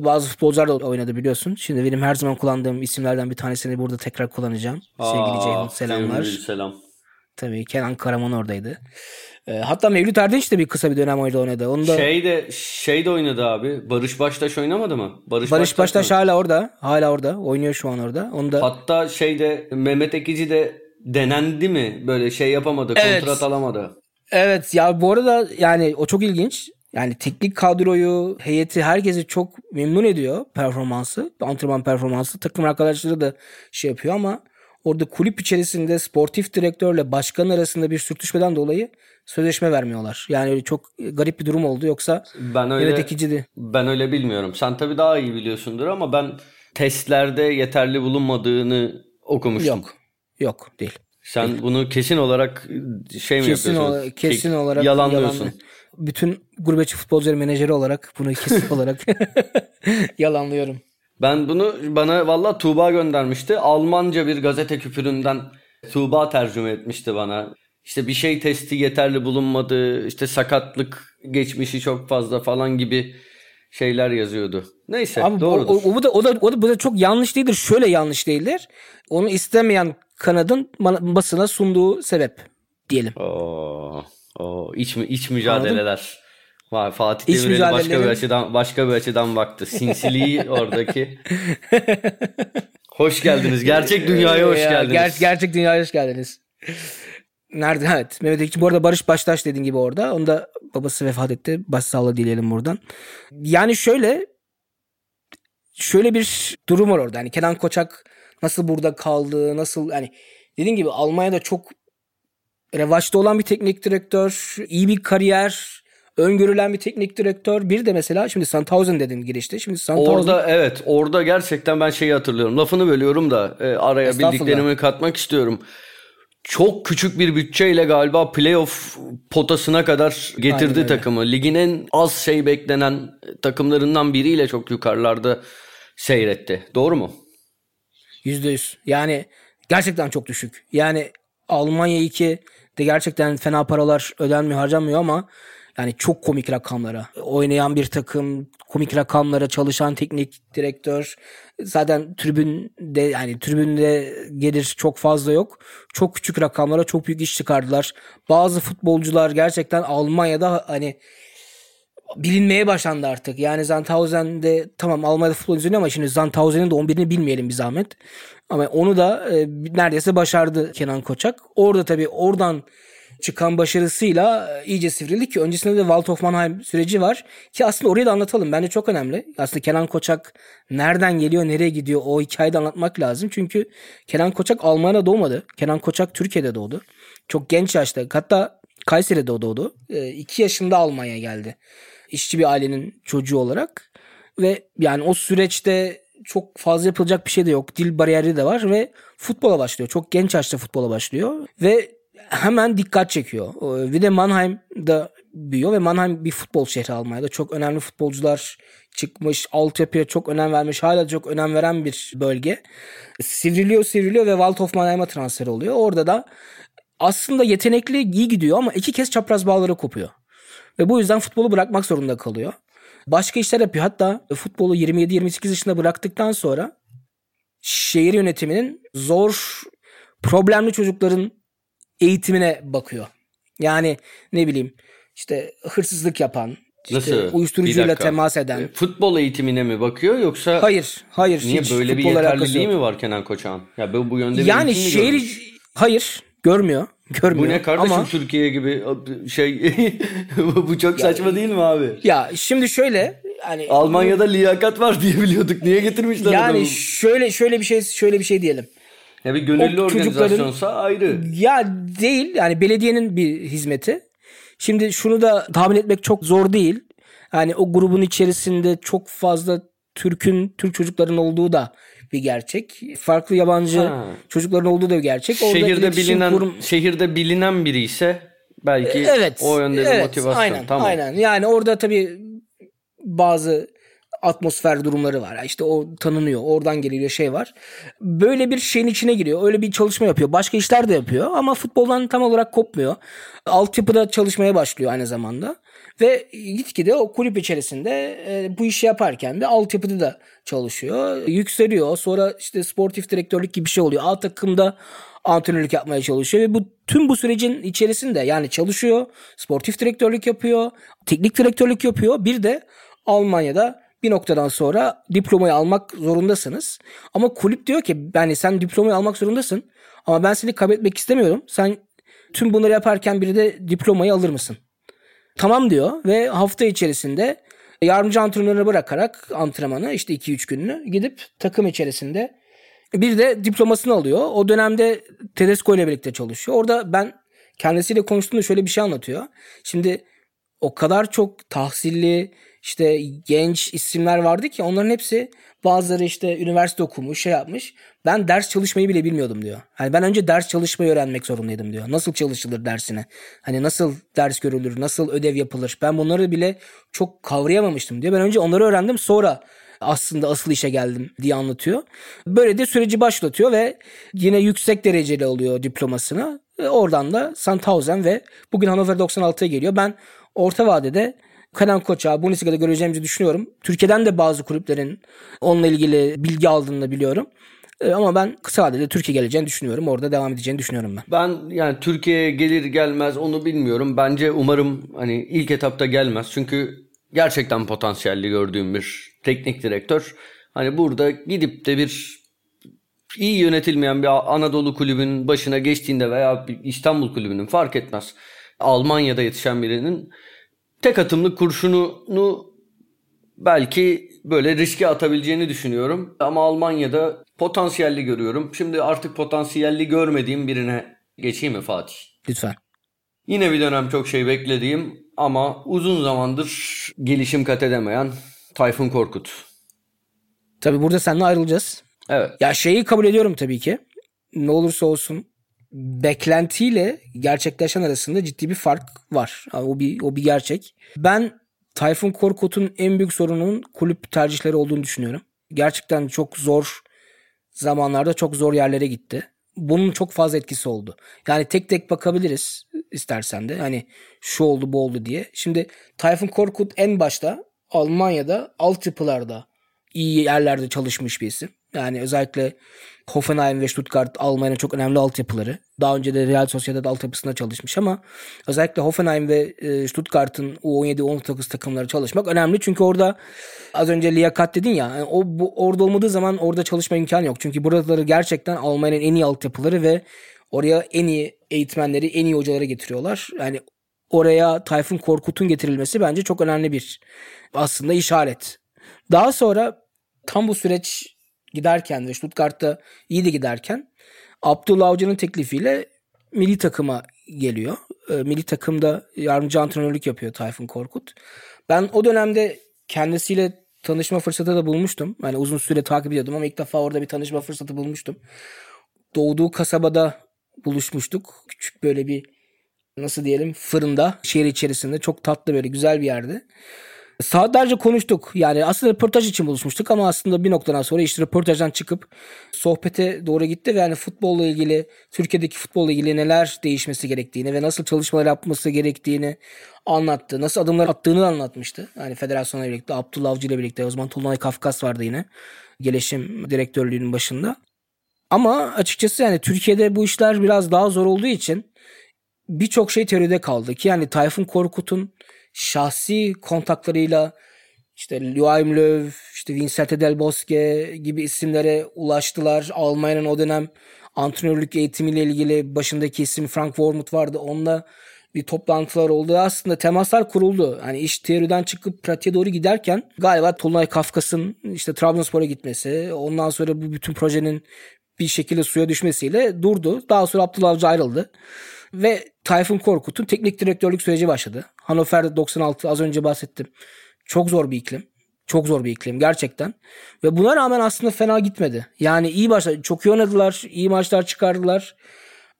Bazı futbolcular da oynadı biliyorsun. Şimdi benim her zaman kullandığım isimlerden bir tanesini burada tekrar kullanacağım. Aa, sevgili Ceyhun, selamlar. Selam. Tabii Kenan Karaman oradaydı. E, hatta Mevlüt Erdinç de bir kısa bir dönem oynadı. Onu da... Şey de şey de oynadı abi. Barış Baştaş oynamadı mı? Barış, Barış Baştaş, Baştaş hala orada. Hala orada. Oynuyor şu an orada. Onu da... Hatta şeyde Mehmet Ekici de denendi mi? Böyle şey yapamadı. Evet. Kontrat alamadı. Evet. Ya bu arada yani o çok ilginç. Yani teknik kadroyu, heyeti, herkesi çok memnun ediyor performansı. Antrenman performansı. Takım arkadaşları da şey yapıyor ama orada kulüp içerisinde sportif direktörle başkan arasında bir sürtüşmeden dolayı sözleşme vermiyorlar. Yani öyle çok garip bir durum oldu. Yoksa ben öyle, ben öyle bilmiyorum. Sen tabii daha iyi biliyorsundur ama ben testlerde yeterli bulunmadığını okumuştum. Yok. Yok değil. Sen değil. Bunu kesin olarak şey mi kesin yapıyorsun? Ola, kesin şey, olarak yalanlıyorsun. Yalanlı. Bütün gurbetçi futbolcuların menajeri olarak bunu kesin olarak yalanlıyorum. Ben bunu bana valla Tuğba göndermişti. Almanca bir gazete küpüründen Tuğba tercüme etmişti bana. İşte bir şey testi yeterli bulunmadı, işte sakatlık geçmişi çok fazla falan gibi şeyler yazıyordu. Neyse, abi, doğrudur. O, o, o da o da o da bu da çok yanlış değildir. Şöyle yanlış değildir. Onu istemeyen kanadın basına sunduğu sebep diyelim. Oo, oo iç iç mücadeleler. Vay, Fatih Demirel'in başka bir açıdan başka bir açıdan baktı. Sinsiliği oradaki. Hoş geldiniz. Gerçek dünyaya hoş geldiniz. Ger- gerçek dünyaya hoş geldiniz. Nerede? Evet. Mehmet Ekici bu arada Barış Baştaş dediğin gibi orada. Onun da babası vefat etti. Başsağlığı dileyelim buradan. Yani şöyle şöyle bir durum var orada. Hani Kenan Koçak nasıl burada kaldı? Nasıl hani dediğin gibi Almanya'da çok revaçta olan bir teknik direktör, iyi bir kariyer, öngörülen bir teknik direktör. Bir de mesela şimdi Sandhausen dedim girişte. Şimdi Sandhausen... Orada evet. Orada gerçekten ben şeyi hatırlıyorum. Lafını bölüyorum da e, araya bildiklerimi katmak istiyorum. Çok küçük bir bütçeyle galiba playoff potasına kadar getirdi takımı. Ligin en az şey beklenen takımlarından biriyle çok yukarılarda seyretti. Doğru mu? yüzde yüz. Yani gerçekten çok düşük. Yani Almanya iki de gerçekten fena paralar ödenmiyor, harcanmıyor ama yani çok komik rakamlara oynayan bir takım, komik rakamlara çalışan teknik direktör, zaten tribünde yani tribünde gelir çok fazla yok. Çok küçük rakamlara çok büyük iş çıkardılar. Bazı futbolcular gerçekten Almanya'da hani bilinmeye başlandı artık. Yani Sandhausen'de tamam Almanya'da futbol izleniyor ama şimdi Sandhausen'in de on birini bilmeyelim bir zahmet. Ama onu da e, neredeyse başardı Kenan Koçak. Orada tabii oradan çıkan başarısıyla iyice sivrildi ki öncesinde de Wald Hoffenheim süreci var ki aslında orayı da anlatalım. Bence çok önemli. Aslında Kenan Koçak nereden geliyor, nereye gidiyor o hikayeyi de anlatmak lazım. Çünkü Kenan Koçak Almanya'da doğmadı. Kenan Koçak Türkiye'de doğdu. Çok genç yaşta, hatta Kayseri'de doğdu. iki yaşında Almanya'ya geldi. İşçi bir ailenin çocuğu olarak ve yani o süreçte çok fazla yapılacak bir şey de yok. Dil bariyeri de var ve futbola başlıyor. Çok genç yaşta futbola başlıyor ve hemen dikkat çekiyor. Bir de Mannheim'da büyüyor ve Mannheim bir futbol şehri Almanya'da. Çok önemli futbolcular çıkmış. Altyapıya çok önem vermiş. Hala çok önem veren bir bölge. Sivriliyor sivriliyor ve Waldhof Mannheim'a transfer oluyor. Orada da aslında yetenekli, iyi gidiyor ama iki kez çapraz bağları kopuyor. Ve bu yüzden futbolu bırakmak zorunda kalıyor. Başka işler yapıyor. Hatta futbolu yirmi yedi yirmi sekiz yaşında bıraktıktan sonra şehir yönetiminin zor, problemli çocukların eğitimine bakıyor. Yani ne bileyim işte hırsızlık yapan, işte uyuşturucuyla temas eden. Futbol eğitimine mi bakıyor yoksa? Hayır, hayır. Niye böyle bir yeterliliği mi var Kenan Koçak'ın? Ya bu, bu yönde bir yani şehir hayır görmüyor. Görmüyor. Bu ne kardeşim ama... Türkiye gibi şey bu çok saçma yani, değil mi abi? Ya şimdi şöyle hani Almanya'da liyakat var diye biliyorduk. Niye getirmişler yani adamı? Yani şöyle şöyle bir şey şöyle bir şey diyelim. Ya bir gönüllü organizasyonsa ayrı. Ya değil yani belediyenin bir hizmeti. Şimdi şunu da tahmin etmek çok zor değil. Yani o grubun içerisinde çok fazla Türk'ün, Türk çocukların olduğu da bir gerçek. Farklı yabancı ha. çocukların olduğu da bir gerçek. Orada şehirde bilinen kurum... şehirde bilinen biri ise belki evet, o yönde evet, bir motivasyon. Aynen, tamam. Aynen. Yani orada tabii bazı atmosfer durumları var. İşte o tanınıyor. Oradan geliyor şey var. Böyle bir şeyin içine giriyor. Öyle bir çalışma yapıyor. Başka işler de yapıyor ama futboldan tam olarak kopmuyor. Altyapıda çalışmaya başlıyor aynı zamanda. Ve gitgide o kulüp içerisinde e, bu işi yaparken de altyapıda da çalışıyor. Yükseliyor. Sonra işte sportif direktörlük gibi bir şey oluyor. A takımda antrenörlük yapmaya çalışıyor ve bu tüm bu sürecin içerisinde yani çalışıyor. Sportif direktörlük yapıyor. Teknik direktörlük yapıyor. Bir de Almanya'da bir noktadan sonra diplomayı almak zorundasınız. Ama kulüp diyor ki yani sen diplomayı almak zorundasın ama ben seni kabul etmek istemiyorum. Sen tüm bunları yaparken biri de diplomayı alır mısın? Tamam diyor ve hafta içerisinde yardımcı antrenörüne bırakarak antrenmanı işte iki üç gününü gidip takım içerisinde bir de diplomasını alıyor. O dönemde Tedesco ile birlikte çalışıyor. Orada ben kendisiyle konuştuğumda şöyle bir şey anlatıyor. Şimdi o kadar çok tahsilli işte genç isimler vardı ki onların hepsi bazıları işte üniversite okumuş, şey yapmış. Ben ders çalışmayı bile bilmiyordum diyor. Hani ben önce ders çalışmayı öğrenmek zorundaydım diyor. Nasıl çalışılır dersine? Hani nasıl ders görülür? Nasıl ödev yapılır? Ben bunları bile çok kavrayamamıştım diyor. Ben önce onları öğrendim sonra aslında asıl işe geldim diye anlatıyor. Böyle de süreci başlatıyor ve yine yüksek dereceli alıyor diplomasını. Oradan da Sandhausen ve bugün Hannover doksan altıya geliyor. Ben orta vadede Kenan Koçak'ı Bundesliga'da göreceğimizi düşünüyorum. Türkiye'den de bazı kulüplerin onunla ilgili bilgi aldığını biliyorum. Ama ben kısa vadede Türkiye geleceğini düşünüyorum. Orada devam edeceğini düşünüyorum ben. Ben yani Türkiye'ye gelir gelmez onu bilmiyorum. Bence umarım hani ilk etapta gelmez. Çünkü gerçekten potansiyelli gördüğüm bir teknik direktör. Hani burada gidip de bir iyi yönetilmeyen bir Anadolu kulübünün başına geçtiğinde veya İstanbul kulübünün fark etmez. Almanya'da yetişen birinin tek atımlık kurşununu belki böyle riske atabileceğini düşünüyorum. Ama Almanya'da potansiyelli görüyorum. Şimdi artık potansiyelli görmediğim birine geçeyim mi Fatih? Lütfen. Yine bir dönem çok şey beklediğim ama uzun zamandır gelişim kat edemeyen Tayfun Korkut. Tabii burada seninle ayrılacağız. Evet. Ya şeyi kabul ediyorum tabii ki. Ne olursa olsun beklentiyle gerçekleşen arasında ciddi bir fark var. Yani o bir o bir gerçek. Ben Tayfun Korkut'un en büyük sorununun kulüp tercihleri olduğunu düşünüyorum. Gerçekten çok zor zamanlarda çok zor yerlere gitti. Bunun çok fazla etkisi oldu. Yani tek tek bakabiliriz istersen de. Hani şu oldu bu oldu diye. Şimdi Tayfun Korkut en başta Almanya'da altyapılarda iyi yerlerde çalışmış bir isim. Yani özellikle Hoffenheim ve Stuttgart Almanya'nın çok önemli altyapıları. Daha önce de Real Sociedad altyapısında çalışmış ama özellikle Hoffenheim ve Stuttgart'ın U on yedi on dokuz takımları çalışmak önemli. Çünkü orada az önce liyakat dedin ya. Yani o bu, orada olmadığı zaman orada çalışma imkanı yok. Çünkü buraları gerçekten Almanya'nın en iyi altyapıları ve oraya en iyi eğitmenleri, en iyi hocaları getiriyorlar. Yani oraya Tayfun Korkut'un getirilmesi bence çok önemli bir aslında işaret. Daha sonra tam bu süreç giderken ve Stuttgart'ta iyi de giderken Abdullah Avcı'nın teklifiyle milli takıma geliyor. Milli takımda yardımcı antrenörlük yapıyor Tayfun Korkut. Ben o dönemde kendisiyle tanışma fırsatı da bulmuştum. Yani uzun süre takip ediyordum ama ilk defa orada bir tanışma fırsatı bulmuştum. Doğduğu kasabada buluşmuştuk. Küçük böyle bir nasıl diyelim fırında şehir içerisinde çok tatlı böyle güzel bir yerde. Saatlerce konuştuk. Yani aslında röportaj için buluşmuştuk ama aslında bir noktadan sonra işte röportajdan çıkıp sohbete doğru gitti ve yani futbolla ilgili, Türkiye'deki futbolla ilgili neler değişmesi gerektiğini ve nasıl çalışmalar yapması gerektiğini anlattı. Nasıl adımlar attığını anlatmıştı. Yani federasyonla birlikte, Abdullah Avcı ile birlikte, o zaman Tolunay Kafkas vardı yine. Gelişim direktörlüğünün başında. Ama açıkçası yani Türkiye'de bu işler biraz daha zor olduğu için birçok şey teoride kaldı ki yani Tayfun Korkut'un şahsi kontaklarıyla işte Joachim Löw, işte Vincent Del Bosque gibi isimlere ulaştılar. Almanya'nın o dönem antrenörlük eğitimiyle ilgili başındaki isim Frank Wormuth vardı. Onunla bir toplantılar oldu. Aslında temaslar kuruldu. Yani iş teoriden çıkıp pratiğe doğru giderken galiba Tolunay Kafkas'ın işte Trabzonspor'a gitmesi, ondan sonra bu bütün projenin bir şekilde suya düşmesiyle durdu. Daha sonra Abdullah Avcı ayrıldı. Ve Tayfun Korkut'un teknik direktörlük süreci başladı. Hannover doksan altı, az önce bahsettim. Çok zor bir iklim. Çok zor bir iklim gerçekten. Ve buna rağmen aslında fena gitmedi. Yani iyi başladı. Çok iyi oynadılar. İyi maçlar çıkardılar.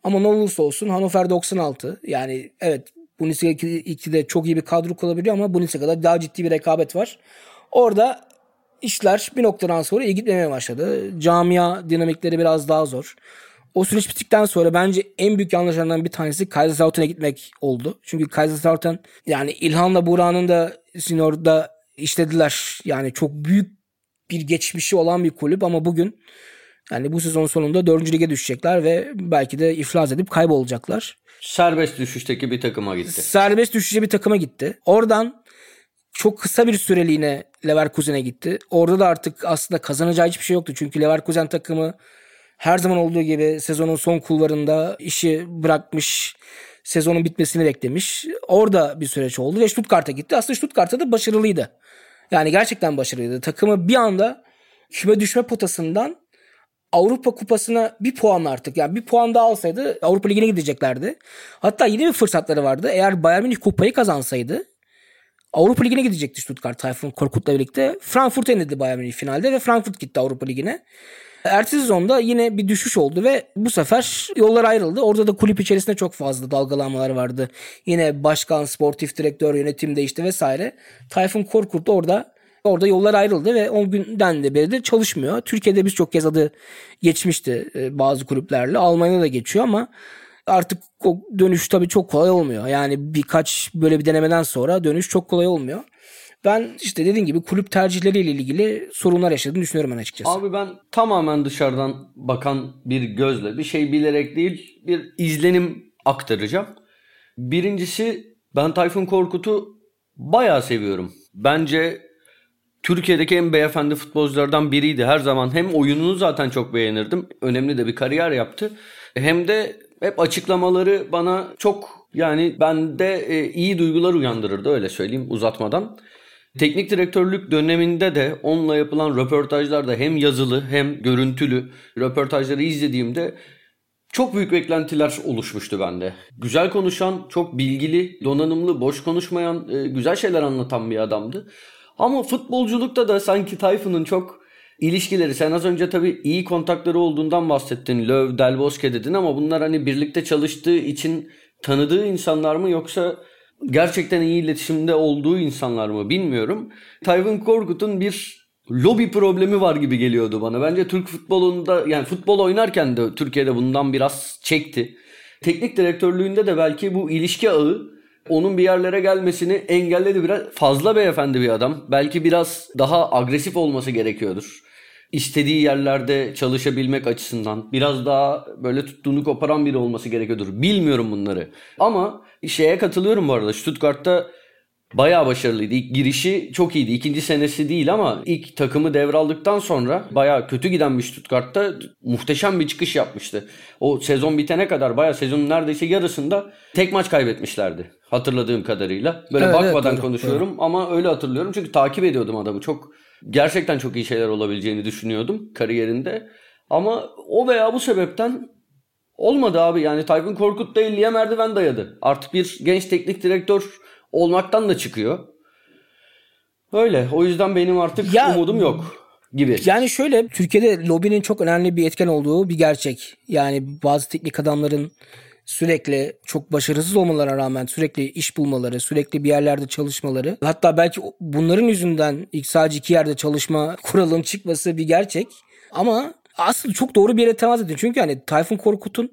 Ama ne olursa olsun Hannover doksan altı. Yani evet Bundesliga ikide çok iyi bir kadro kurabiliyor ama Bundesliga'da daha ciddi bir rekabet var. Orada işler bir noktadan sonra iyi gitmemeye başladı. Camia dinamikleri biraz daha zor. O süreç bittikten sonra bence en büyük yanlışlarından bir tanesi Kaiserslautern'e gitmek oldu. Çünkü Kaiserslautern yani İlhan'la Burak'ın da Sinor'da işlediler. Yani çok büyük bir geçmişi olan bir kulüp ama bugün yani bu sezon sonunda dördüncü lige düşecekler ve belki de iflas edip kaybolacaklar. Serbest düşüşteki bir takıma gitti. Serbest düşüşe bir takıma gitti. Oradan çok kısa bir süreliğine Leverkusen'e gitti. Orada da artık aslında kazanacağı hiçbir şey yoktu. Çünkü Leverkusen takımı her zaman olduğu gibi sezonun son kulvarında işi bırakmış, sezonun bitmesini beklemiş. Orada bir süreç oldu ve Stuttgart'a gitti. Aslında Stuttgart'ta da başarılıydı. Yani gerçekten başarılıydı. Takımı bir anda küme düşme potasından Avrupa Kupası'na bir puan artık. Yani bir puan daha alsaydı Avrupa Ligi'ne gideceklerdi. Hatta yine bir fırsatları vardı. Eğer Bayern Münih kupayı kazansaydı Avrupa Ligi'ne gidecekti Stuttgart, Tayfun Korkut'la birlikte. Frankfurt'a indirdi Bayern Münih finalde ve Frankfurt gitti Avrupa Ligi'ne. Ertesi sezonda yine bir düşüş oldu ve bu sefer yollar ayrıldı. Orada da kulüp içerisinde çok fazla dalgalanmalar vardı. Yine başkan, sportif direktör, yönetim değişti vesaire. Tayfun Korkut da orada orada yollar ayrıldı ve on günden de beri de çalışmıyor. Türkiye'de birçok kez adı geçmişti bazı kulüplerle. Almanya'da da geçiyor ama artık o dönüş tabii çok kolay olmuyor. Yani birkaç böyle bir denemeden sonra dönüş çok kolay olmuyor. Ben işte dediğim gibi kulüp tercihleriyle ilgili sorunlar yaşadığını düşünüyorum ben açıkçası. Abi ben tamamen dışarıdan bakan bir gözle, bir şey bilerek değil, bir izlenim aktaracağım. Birincisi, ben Tayfun Korkut'u bayağı seviyorum. Bence Türkiye'deki en beyefendi futbolculardan biriydi her zaman. Hem oyununu zaten çok beğenirdim. Önemli de bir kariyer yaptı. Hem de hep açıklamaları bana çok, yani bende iyi duygular uyandırırdı, öyle söyleyeyim uzatmadan. Teknik direktörlük döneminde de onunla yapılan röportajlarda hem yazılı hem görüntülü röportajları izlediğimde çok büyük beklentiler oluşmuştu bende. Güzel konuşan, çok bilgili, donanımlı, boş konuşmayan, güzel şeyler anlatan bir adamdı. Ama futbolculukta da sanki Tayfun'un çok ilişkileri, sen az önce tabii iyi kontakları olduğundan bahsettin. Löw, Del Bosque dedin ama bunlar hani birlikte çalıştığı için tanıdığı insanlar mı yoksa gerçekten iyi iletişimde olduğu insanlar mı bilmiyorum. Tayfun Korkut'un bir lobi problemi var gibi geliyordu bana. Bence Türk futbolunda, yani futbol oynarken de Türkiye'de bundan biraz çekti. Teknik direktörlüğünde de belki bu ilişki ağı onun bir yerlere gelmesini engelledi biraz. Fazla beyefendi bir adam. Belki biraz daha agresif olması gerekiyordur. İstediği yerlerde çalışabilmek açısından biraz daha böyle tuttuğunu koparan biri olması gerekiyordur. Bilmiyorum bunları. Ama şeye katılıyorum bu arada. Stuttgart'ta bayağı başarılıydı. İlk girişi çok iyiydi. İkinci senesi değil ama ilk takımı devraldıktan sonra bayağı kötü giden bir Stuttgart'ta muhteşem bir çıkış yapmıştı. O sezon bitene kadar bayağı sezonun neredeyse yarısında tek maç kaybetmişlerdi. Hatırladığım kadarıyla. Böyle evet, bakmadan evet, konuşuyorum evet. Ama öyle hatırlıyorum. Çünkü takip ediyordum adamı. Çok gerçekten çok iyi şeyler olabileceğini düşünüyordum kariyerinde. Ama o veya bu sebepten olmadı abi. Yani Tayfun Korkut da elliye merdiven dayadı. Artık bir genç teknik direktör olmaktan da çıkıyor. Öyle. O yüzden benim artık ya, umudum yok gibi. Yani şöyle, Türkiye'de lobinin çok önemli bir etken olduğu bir gerçek. Yani bazı teknik adamların sürekli çok başarısız olmalarına rağmen sürekli iş bulmaları, sürekli bir yerlerde çalışmaları. Hatta belki bunların yüzünden ilk sadece iki yerde çalışma kuralının çıkması bir gerçek. Ama aslında çok doğru bir yere temas ediyor. Çünkü hani Tayfun Korkut'un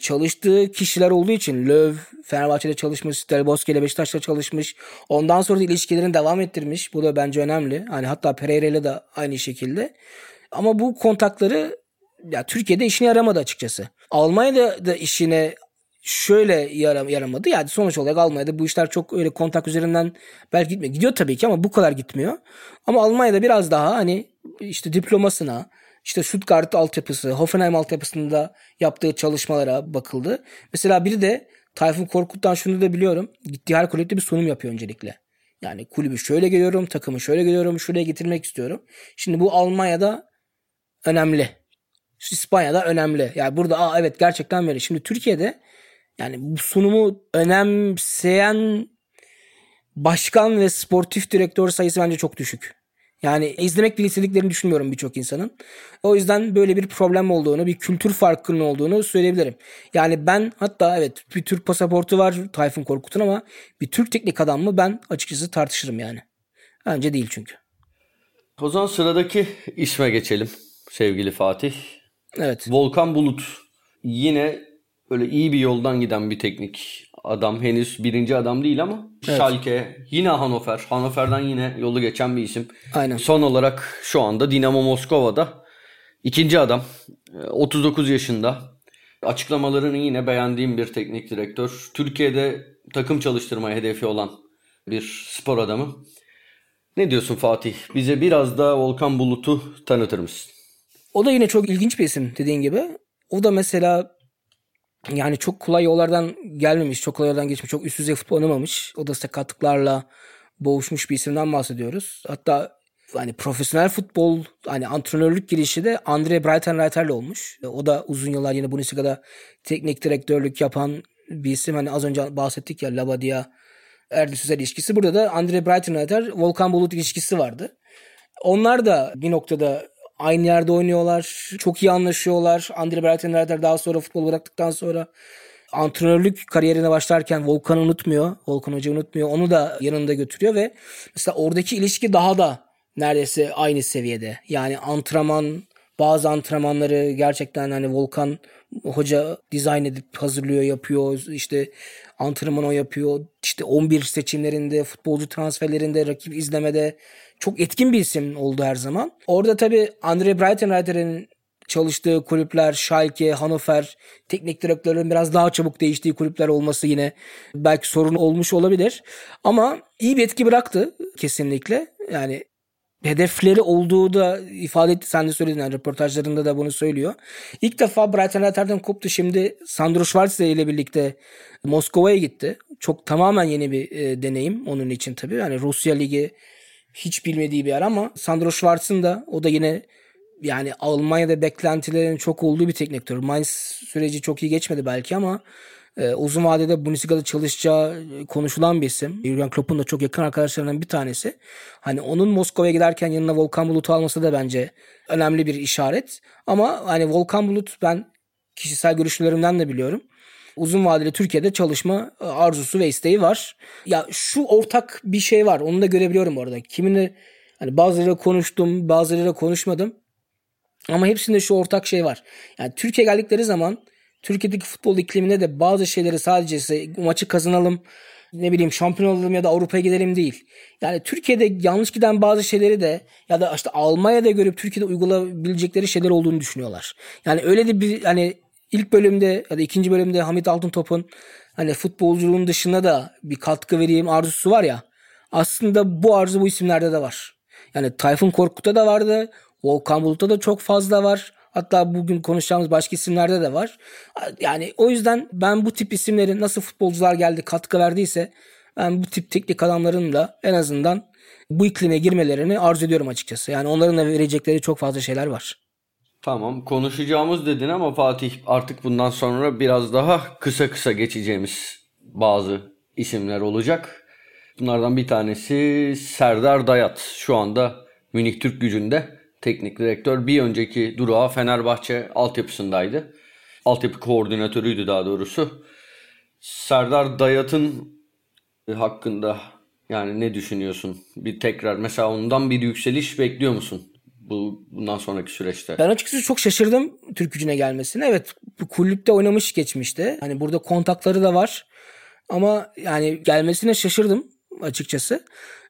çalıştığı kişiler olduğu için Löw Fenerbahçe'de çalışmış, Del Bosque ile Beşiktaş'ta çalışmış. Ondan sonra da ilişkilerini devam ettirmiş. Bu da bence önemli. Hani hatta Pereira'yla da aynı şekilde. Ama bu kontakları ya Türkiye'de işine yaramadı açıkçası. Almanya'da da işine şöyle yaramadı. Yani sonuç olarak Almanya'da bu işler çok öyle kontak üzerinden belki gitmiyor. Gidiyor tabii ki ama bu kadar gitmiyor. Ama Almanya'da biraz daha hani işte diplomasına, işte Stuttgart altyapısı, Hoffenheim altyapısında yaptığı çalışmalara bakıldı. Mesela biri de Tayfun Korkut'tan şunu da biliyorum. Gittiği her kulüpte bir sunum yapıyor öncelikle. Yani kulübü şöyle görüyorum, takımı şöyle görüyorum, şuraya getirmek istiyorum. Şimdi bu Almanya'da önemli. İspanya'da önemli. Yani burada aa evet gerçekten böyle. Şimdi Türkiye'de yani bu sunumu önemseyen başkan ve sportif direktör sayısı bence çok düşük. Yani izlemek bile istediklerini düşünmüyorum birçok insanın. O yüzden böyle bir problem olduğunu, bir kültür farkının olduğunu söyleyebilirim. Yani ben hatta evet bir Türk pasaportu var Tayfun Korkut'un ama bir Türk teknik adam mı ben açıkçası tartışırım yani. Bence değil çünkü. O zaman sıradaki isme geçelim sevgili Fatih. Evet. Volkan Bulut yine öyle iyi bir yoldan giden bir teknik adam, henüz birinci adam değil ama evet. Schalke, yine Hannover. Hannover'dan yine yolu geçen bir isim. Aynen. Son olarak şu anda Dinamo Moskova'da ikinci adam. otuz dokuz yaşında. Açıklamalarını yine beğendiğim bir teknik direktör. Türkiye'de takım çalıştırmaya hedefi olan bir spor adamı. Ne diyorsun Fatih? Bize biraz daha Volkan Bulut'u tanıtır mısın? O da yine çok ilginç bir isim dediğin gibi. O da mesela yani çok kolay yollardan gelmemiş, çok kolay yollardan geçmiş, çok üst düzey futbol oynamamış. O da sakatlıklarla boğuşmuş bir isimden bahsediyoruz. Hatta hani profesyonel futbol, hani antrenörlük girişi de Andre Breitenreiter'le olmuş. O da uzun yıllar yine Bundesliga'da teknik direktörlük yapan bir isim. Hani az önce bahsettik ya Labbadia, Erdinç Sözer ilişkisi. Burada da Andre Breitenreiter, Volkan Bulut ilişkisi vardı. Onlar da bir noktada aynı yerde oynuyorlar. Çok iyi anlaşıyorlar. Andre Breitenreiter daha sonra futbol bıraktıktan sonra antrenörlük kariyerine başlarken Volkan'ı unutmuyor. Volkan Hoca'yı unutmuyor. Onu da yanında götürüyor ve mesela oradaki ilişki daha da neredeyse aynı seviyede. Yani antrenman, bazı antrenmanları gerçekten hani Volkan Hoca dizayn edip hazırlıyor, yapıyor. İşte antrenman o yapıyor. İşte on bir seçimlerinde, futbolcu transferlerinde, rakip izlemede çok etkin bir isim oldu her zaman. Orada tabii Andre Breitenreiter'in çalıştığı kulüpler, Schalke, Hannover, teknik direktörlerin biraz daha çabuk değiştiği kulüpler olması yine belki sorun olmuş olabilir. Ama iyi bir etki bıraktı kesinlikle. Yani hedefleri olduğu da ifade etti. Sen de söyledin yani röportajlarında da bunu söylüyor. İlk defa Breitenreiter'den koptu. Şimdi Sandro Schwarz ile birlikte Moskova'ya gitti. Çok tamamen yeni bir e, deneyim onun için tabii. Yani Rusya Ligi hiç bilmediği bir yer ama Sandro Schwarz'ın da o da yine yani Almanya'da beklentilerin çok olduğu bir teknik direktör. Mainz süreci çok iyi geçmedi belki ama e, uzun vadede Bundesliga'da çalışacağı konuşulan bir isim. Jürgen Klopp'un da çok yakın arkadaşlarından bir tanesi. Hani onun Moskova'ya giderken yanına Volkan Bulut'u alması da bence önemli bir işaret. Ama hani Volkan Bulut ben kişisel görüşlerimden de biliyorum. Uzun vadeli Türkiye'de çalışma arzusu ve isteği var. Ya şu ortak bir şey var. Onu da görebiliyorum orada. Kimini hani bazılarıyla konuştum, bazılarıyla konuşmadım. Ama hepsinde şu ortak şey var. Yani Türkiye geldikleri zaman Türkiye'deki futbol ikliminde de bazı şeyleri sadece maçı kazanalım, ne bileyim şampiyon olalım ya da Avrupa'ya gidelim değil. Yani Türkiye'de yanlış giden bazı şeyleri de ya da işte Almanya'da görüp Türkiye'de uygulayabilecekleri şeyler olduğunu düşünüyorlar. Yani öyle de bir hani İlk bölümde ya da ikinci bölümde Hamit Altıntop'un hani futbolculuğun dışında da bir katkı vereyim arzusu var ya. Aslında bu arzu bu isimlerde de var. Yani Tayfun Korkut'ta da vardı. Volkan Bulut'ta da çok fazla var. Hatta bugün konuşacağımız başka isimlerde de var. Yani o yüzden ben bu tip isimlerin nasıl futbolcular geldi katkı verdiyse ben bu tip teknik adamların da en azından bu iklime girmelerini arzu ediyorum açıkçası. Yani onların da verecekleri çok fazla şeyler var. Tamam, konuşacağımız dedin ama Fatih artık bundan sonra biraz daha kısa kısa geçeceğimiz bazı isimler olacak. Bunlardan bir tanesi Serdar Dayat. Şu anda Münih Türk Gücü'nde teknik direktör. Bir önceki durağı Fenerbahçe altyapısındaydı. Altyapı koordinatörüydü daha doğrusu. Serdar Dayat'ın hakkında yani ne düşünüyorsun? Bir tekrar mesela ondan bir yükseliş bekliyor musun? Bu bundan sonraki süreçte. Ben açıkçası çok şaşırdım Türk Gücü'ne gelmesine. Evet, kulüpte oynamış geçmişte. Hani burada kontakları da var. Ama yani gelmesine şaşırdım. açıkçası.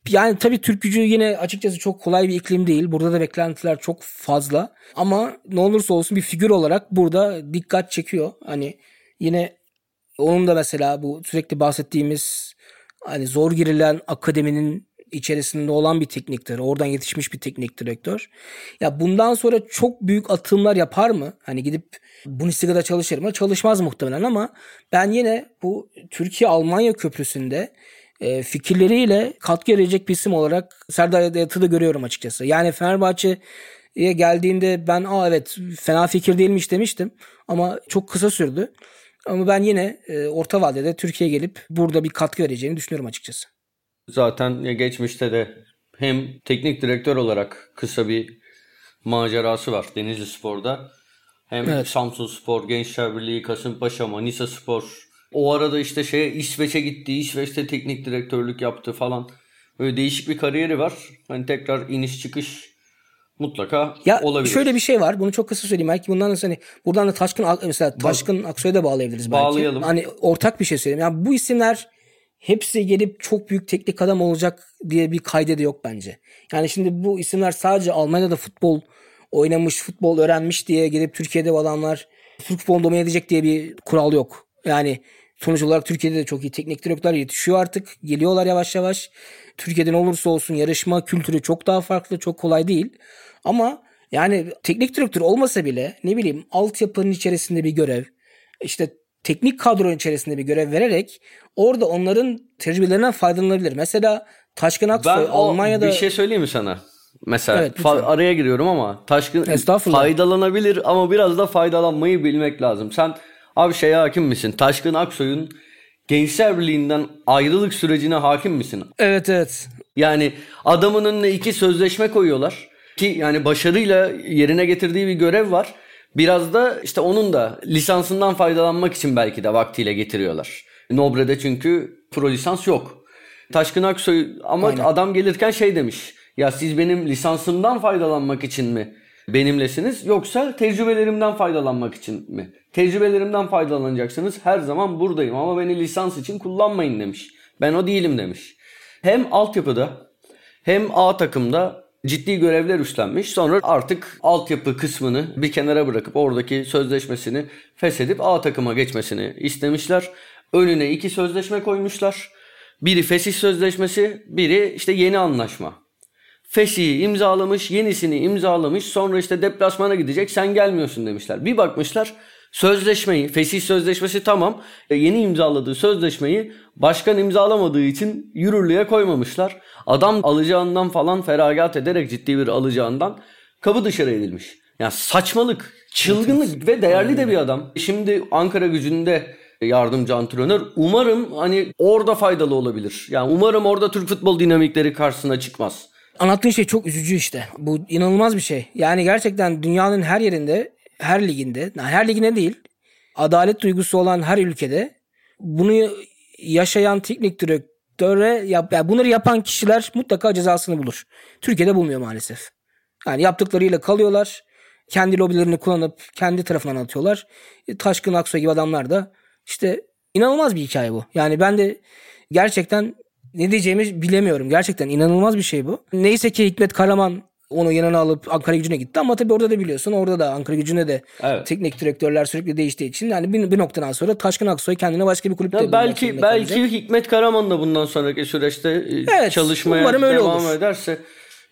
Yani tabii Türk gücü yine açıkçası çok kolay bir iklim değil. Burada da beklentiler çok fazla. Ama ne olursa olsun bir figür olarak burada dikkat çekiyor. Hani yine onun da mesela bu sürekli bahsettiğimiz hani zor girilen akademinin içerisinde olan bir teknik direktör. Oradan yetişmiş bir teknik direktör. Ya bundan sonra çok büyük atılımlar yapar mı? Hani gidip Bundesliga'da çalışır mı? Çalışmaz muhtemelen ama ben yine bu Türkiye-Almanya köprüsünde fikirleriyle katkı verecek bir isim olarak Serdar Yatır'ı da görüyorum açıkçası. Yani Fenerbahçe'ye geldiğinde ben aa evet fena fikir değilmiş demiştim ama çok kısa sürdü. Ama ben yine orta vadede Türkiye'ye gelip burada bir katkı vereceğini düşünüyorum açıkçası. Zaten geçmişte de hem teknik direktör olarak kısa bir macerası var Denizlispor'da. Hem evet. Samsunspor, Gençlerbirliği, Kasımpaşa, Manisaspor. O arada işte şeye İsveç'e gitti. İsveç'te teknik direktörlük yaptı falan. Böyle değişik bir kariyeri var. Hani tekrar iniş çıkış mutlaka ya olabilir. Şöyle bir şey var. Bunu çok kısa söyleyeyim. Belki bundan da hani buradan da Taşkın mesela Taşkın Aksoy'a da bağlayabiliriz belki. Bağlayalım. Hani ortak bir şey söyleyeyim. Yani bu isimler hepsi gelip çok büyük teknik adam olacak diye bir kaydı da yok bence. Yani şimdi bu isimler sadece Almanya'da futbol oynamış, futbol öğrenmiş diye gelip Türkiye'de olanlar futbol domine edecek diye bir kural yok. Yani sonuç olarak Türkiye'de de çok iyi teknik direktörler yetişiyor artık. Geliyorlar yavaş yavaş. Türkiye'de ne olursa olsun yarışma kültürü çok daha farklı, çok kolay değil. Ama yani teknik direktör olmasa bile ne bileyim altyapının içerisinde bir görev, işte teknik kadronun içerisinde bir görev vererek orada onların tecrübelerinden faydalanabilir. Mesela Taşkın Aksoy ben o, Almanya'da... Bir şey söyleyeyim mi sana? Mesela evet, fa- araya giriyorum ama Taşkın faydalanabilir ama biraz da faydalanmayı bilmek lazım. Sen... Abi şeye hakim misin? Taşkın Aksoy'un Gençlerbirliği'nden ayrılık sürecine hakim misin? Evet evet. Yani adamın önüne iki sözleşme koyuyorlar. Ki yani başarıyla yerine getirdiği bir görev var. Biraz da işte onun da lisansından faydalanmak için belki de vaktiyle getiriyorlar. Nobre'de çünkü pro lisans yok. Taşkın Aksoy ama aynen. Adam gelirken şey demiş. Ya siz benim lisansımdan faydalanmak için mi benimlesiniz yoksa tecrübelerimden faydalanmak için mi? Tecrübelerimden faydalanacaksınız. Her zaman buradayım ama beni lisans için kullanmayın demiş. Ben o değilim demiş. Hem altyapıda hem A takımda ciddi görevler üstlenmiş. Sonra artık altyapı kısmını bir kenara bırakıp oradaki sözleşmesini feshedip A takıma geçmesini istemişler. Önüne iki sözleşme koymuşlar. Biri fesih sözleşmesi, biri işte yeni anlaşma. Fesih'i imzalamış, yenisini imzalamış. Sonra işte deplasmana gidecek, sen gelmiyorsun demişler. Bir bakmışlar sözleşmeyi, fesih sözleşmesi tamam. E, yeni imzaladığı sözleşmeyi başkan imzalamadığı için yürürlüğe koymamışlar. Adam alacağından falan feragat ederek ciddi bir alacağından kapı dışarı edilmiş. Yani saçmalık, çılgınlık ve değerli de bir adam. Şimdi Ankara Gücü'nde yardımcı antrenör. Umarım hani orada faydalı olabilir. Yani umarım orada Türk futbol dinamikleri karşısına çıkmaz. Anlattığın şey çok üzücü işte. Bu inanılmaz bir şey. Yani gerçekten dünyanın her yerinde, her liginde, her ligine değil, adalet duygusu olan her ülkede bunu yaşayan teknik direktöre, yani bunları yapan kişiler mutlaka cezasını bulur. Türkiye'de bulmuyor maalesef. Yani yaptıklarıyla kalıyorlar. Kendi lobilerini kullanıp kendi tarafından atıyorlar. Taşkın Aksoy gibi adamlar da işte inanılmaz bir hikaye bu. Yani ben de gerçekten ne diyeceğimi bilemiyorum. Gerçekten inanılmaz bir şey bu. Neyse ki Hikmet Karaman onu yanına alıp Ankara Gücü'ne gitti. Ama tabii orada da biliyorsun. Orada da Ankara Gücü'ne de evet. Teknik direktörler sürekli değiştiği için. Yani bir, bir noktadan sonra Taşkın Aksoy kendine başka bir kulüpte. Belki belki kalacak. Hikmet Karaman da bundan sonraki süreçte evet, çalışmaya devam olur. ederse.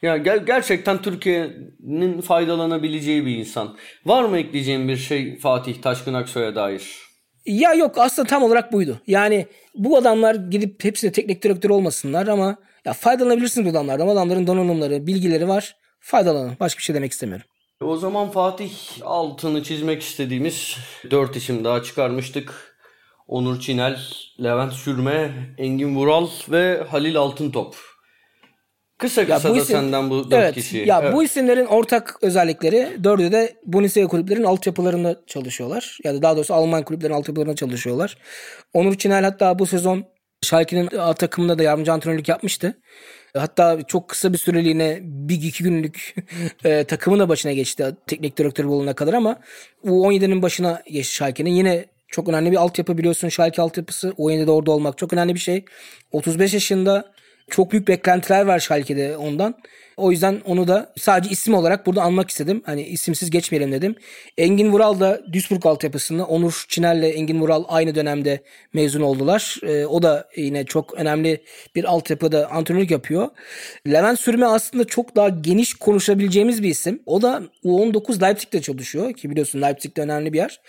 Ya ger- gerçekten Türkiye'nin faydalanabileceği bir insan. Var mı ekleyeceğim bir şey Fatih Taşkın Aksoy'a dair? Ya yok aslında tam olarak buydu. Yani bu adamlar gidip hepsine teknik direktör olmasınlar ama ya faydalanabilirsiniz bu adamlardan. Adamların donanımları, bilgileri var. Faydalanın. Başka bir şey demek istemiyorum. O zaman Fatih altını çizmek istediğimiz dört isim daha çıkarmıştık. Onur Çinel, Levent Sürme, Engin Vural ve Halil Altıntop. Kısa kısa da isim, senden bu dört evet, kişi. Ya evet. Bu isimlerin ortak özellikleri dördü de Bundesliga kulüplerinin altyapılarında çalışıyorlar. Ya da daha doğrusu Alman kulüplerinin altyapılarında çalışıyorlar. Onur Çinel hatta bu sezon Schalke'nin A takımında da yardımcı antrenörlük yapmıştı. Hatta çok kısa bir süreliğine bir iki günlük takımın da başına geçti teknik direktör bulunana kadar ama U on yedi'nin başına geçti Schalke'nin. Yine çok önemli bir altyapı biliyorsun Schalke altyapısı. U on yedi'de orada olmak çok önemli bir şey. otuz beş yaşında Çok büyük beklentiler var Schalke'de ondan. O yüzden onu da sadece isim olarak burada anmak istedim. Hani isimsiz geçmeyelim dedim. Engin Vural da Duisburg altyapısında. Onur Çinel ile Engin Vural aynı dönemde mezun oldular. Ee, o da yine çok önemli bir altyapıda antrenörlük yapıyor. Levent Sürme aslında çok daha geniş konuşabileceğimiz bir isim. O da U on dokuz Leipzig'te çalışıyor. Ki biliyorsun Leipzig'te önemli bir yer.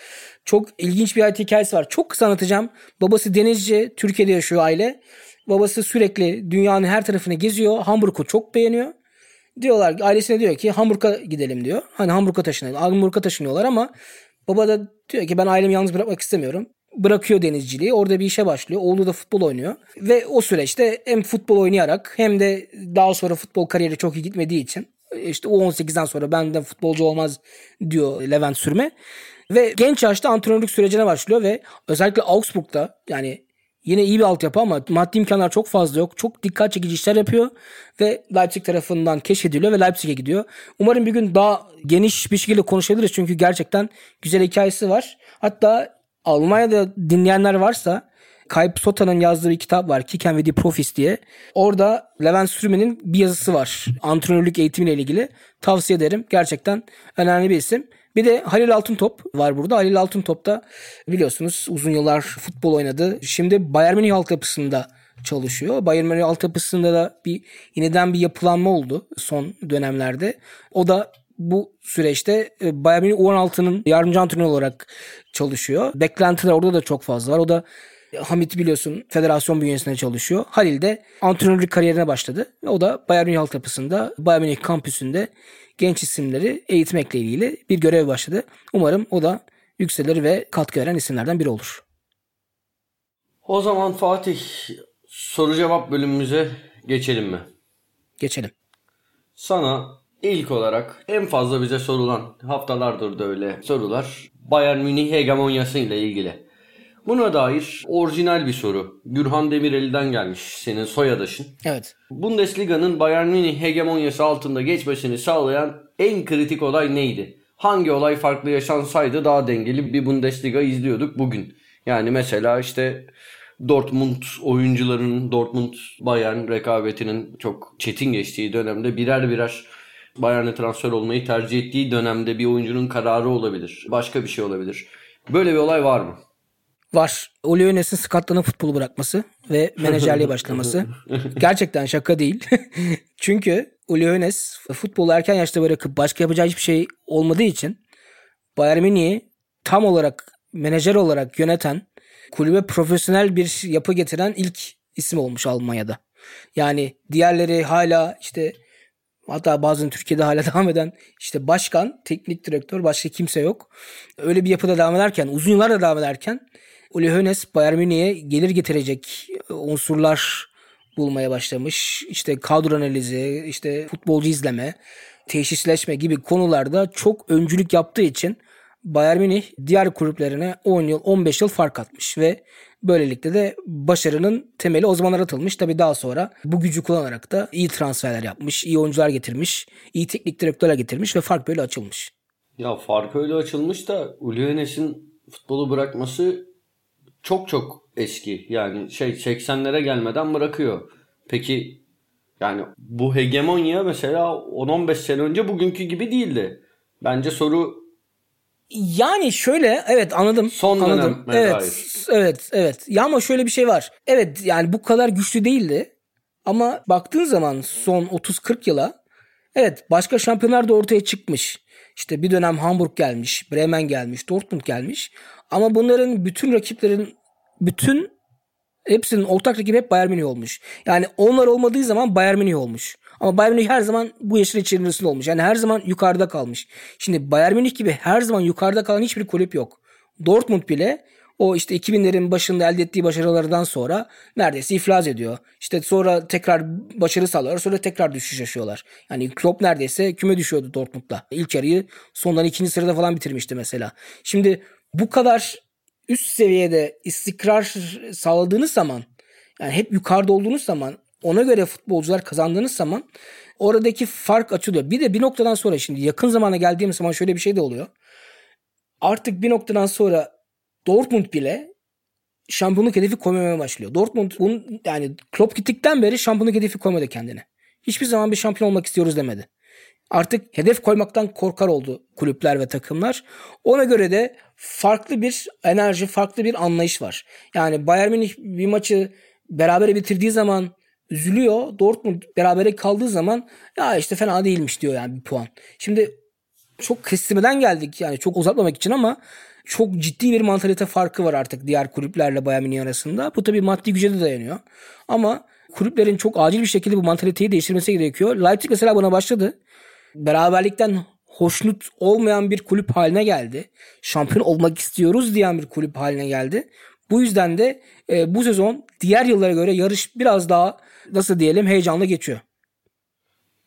Çok ilginç bir hayat hikayesi var. Çok kısa anlatacağım. Babası denizci, Türkiye'de yaşıyor aile. Babası sürekli dünyanın her tarafını geziyor. Hamburg'u çok beğeniyor. Diyorlar, ailesine diyor ki Hamburg'a gidelim diyor. Hani Hamburg'a taşınıyorlar. Hamburg'a taşınıyorlar ama baba da diyor ki ben ailemi yalnız bırakmak istemiyorum. Bırakıyor denizciliği. Orada bir işe başlıyor. Oğlu da futbol oynuyor. Ve o süreçte hem futbol oynayarak hem de daha sonra futbol kariyeri çok iyi gitmediği için işte U on sekizden sonra benden futbolcu olmaz diyor Levent Sürme. Ve genç yaşta antrenörlük sürecine başlıyor ve özellikle Augsburg'da yani yine iyi bir altyapı ama maddi imkanlar çok fazla yok. Çok dikkat çekici işler yapıyor ve Leipzig tarafından keşfediliyor ve Leipzig'e gidiyor. Umarım bir gün daha geniş bir şekilde konuşabiliriz çünkü gerçekten güzel hikayesi var. Hatta Almanya'da dinleyenler varsa Kayıp Sota'nın yazdığı bir kitap var. Kick and the Profis diye. Orada Levent Sürme'nin bir yazısı var. Antrenörlük eğitimiyle ilgili. Tavsiye ederim. Gerçekten önemli bir isim. Bir de Halil Altıntop var burada. Halil Altıntop da biliyorsunuz uzun yıllar futbol oynadı. Şimdi Bayern Münih altyapısında çalışıyor. Bayern Münih altyapısında da bir yeniden bir yapılanma oldu son dönemlerde. O da bu süreçte Bayern Münih U on altının yardımcı antrenörü olarak çalışıyor. Beklentiler orada da çok fazla var. O da Hamit biliyorsun federasyon bünyesinde çalışıyor. Halil de antrenörlük kariyerine başladı. O da Bayern Münih altyapısında, Bayern Münih kampüsünde genç isimleri eğitmekle ilgili bir görev başladı. Umarım o da yükselir ve katkı veren isimlerden biri olur. O zaman Fatih, soru cevap bölümümüze geçelim mi? Geçelim. Sana ilk olarak en fazla bize sorulan, haftalardır da öyle sorular, Bayern Münih hegemonyası ile ilgili. Buna dair orijinal bir soru. Gürhan Demirel'den gelmiş, senin soyadaşın. Evet. Bundesliga'nın Bayern Münih hegemonyası altında geçmesini sağlayan en kritik olay neydi? Hangi olay farklı yaşansaydı daha dengeli bir Bundesliga izliyorduk bugün? Yani mesela işte Dortmund oyuncularının, Dortmund-Bayern rekabetinin çok çetin geçtiği dönemde birer birer Bayern'e transfer olmayı tercih ettiği dönemde bir oyuncunun kararı olabilir. Başka bir şey olabilir. Böyle bir olay var mı? Var. Ole Gunnars'ın Scotland'ın futbolu bırakması ve menajerliğe başlaması. Gerçekten şaka değil. Çünkü Ole Gunnars futbolu erken yaşta bırakıp başka yapacağı hiçbir şey olmadığı için Bayern Münih'i tam olarak menajer olarak yöneten, kulübe profesyonel bir yapı getiren ilk isim olmuş Almanya'da. Yani diğerleri hala işte hatta bazen Türkiye'de hala devam eden işte başkan, teknik direktör, başka kimse yok. Öyle bir yapıda devam ederken, uzun yıllarda devam ederken Uli Hoeneß Bayern Münih'e gelir getirecek unsurlar bulmaya başlamış. İşte kadro analizi, işte futbolcu izleme, teşhisleşme gibi konularda çok öncülük yaptığı için Bayern Münih diğer kulüplerine on yıl on beş yıl fark atmış ve böylelikle de başarının temeli o zamanlar atılmış. Tabii daha sonra bu gücü kullanarak da iyi transferler yapmış, iyi oyuncular getirmiş, iyi teknik direktörler getirmiş ve fark böyle açılmış. Ya fark öyle açılmış da Uli Hoeneß'in futbolu bırakması çok çok eski. Yani şey seksenlere gelmeden bırakıyor. Peki yani bu hegemonya mesela on on beş sene önce bugünkü gibi değildi. Bence soru yani şöyle evet anladım. Son anladım. Dönem evet, dair. Evet, evet. Ya ama şöyle bir şey var. Evet yani bu kadar güçlü değildi. Ama baktığın zaman son otuz kırk yıla evet başka şampiyonlar da ortaya çıkmış. İşte bir dönem Hamburg gelmiş, Bremen gelmiş, Dortmund gelmiş. Ama bunların bütün rakiplerin, bütün hepsinin ortak rakibi hep Bayern Münih olmuş. Yani onlar olmadığı zaman Bayern Münih olmuş. Ama Bayern Münih her zaman bu yeşil çizgisinde olmuş. Yani her zaman yukarıda kalmış. Şimdi Bayern Münih gibi her zaman yukarıda kalan hiçbir kulüp yok. Dortmund bile o işte iki binlerin başında elde ettiği başarılardan sonra neredeyse iflas ediyor. İşte sonra tekrar başarı sağlıyorlar. Sonra tekrar düşüş yaşıyorlar. Yani Klopp neredeyse küme düşüyordu Dortmund'la. İlk yarıyı sondan ikinci sırada falan bitirmişti mesela. Şimdi bu kadar üst seviyede istikrar sağladığınız zaman yani hep yukarıda olduğunuz zaman ona göre futbolcular kazandığınız zaman oradaki fark açılıyor. Bir de bir noktadan sonra şimdi yakın zamana geldiğimiz zaman şöyle bir şey de oluyor. Artık bir noktadan sonra Dortmund bile şampiyonluk hedefi koymamaya başlıyor. Dortmund bunun, yani Klopp gittikten beri şampiyonluk hedefi koymadı kendine. Hiçbir zaman bir şampiyon olmak istiyoruz demedi. Artık hedef koymaktan korkar oldu kulüpler ve takımlar. Ona göre de farklı bir enerji, farklı bir anlayış var. Yani Bayern Münih bir maçı berabere bitirdiği zaman üzülüyor. Dortmund berabere kaldığı zaman ya işte fena değilmiş diyor yani bir puan. Şimdi çok kestirmeden geldik yani çok uzatmamak için ama çok ciddi bir mantalite farkı var artık diğer kulüplerle Bayern Münih arasında. Bu tabii maddi güce de dayanıyor. Ama kulüplerin çok acil bir şekilde bu mantaliteyi değiştirmesi gerekiyor. Leipzig mesela buna başladı. Beraberlikten hoşnut olmayan bir kulüp haline geldi. Şampiyon olmak istiyoruz diyen bir kulüp haline geldi. Bu yüzden de e, bu sezon diğer yıllara göre yarış biraz daha nasıl diyelim heyecanla geçiyor.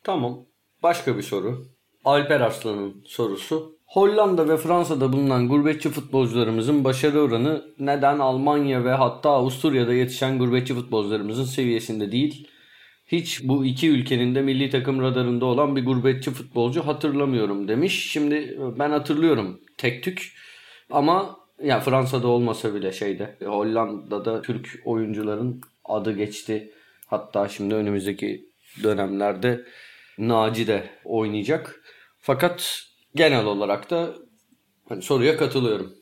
Tamam. Başka bir soru. Alper Arslan'ın sorusu. Hollanda ve Fransa'da bulunan gurbetçi futbolcularımızın başarı oranı neden Almanya ve hatta Avusturya'da yetişen gurbetçi futbolcularımızın seviyesinde değil? Hiç bu iki ülkenin de milli takım radarında olan bir gurbetçi futbolcu hatırlamıyorum demiş. Şimdi ben hatırlıyorum tek tük ama ya Fransa'da olmasa bile şeyde Hollanda'da Türk oyuncuların adı geçti. Hatta şimdi önümüzdeki dönemlerde Naci de oynayacak. Fakat genel olarak da hani soruya katılıyorum.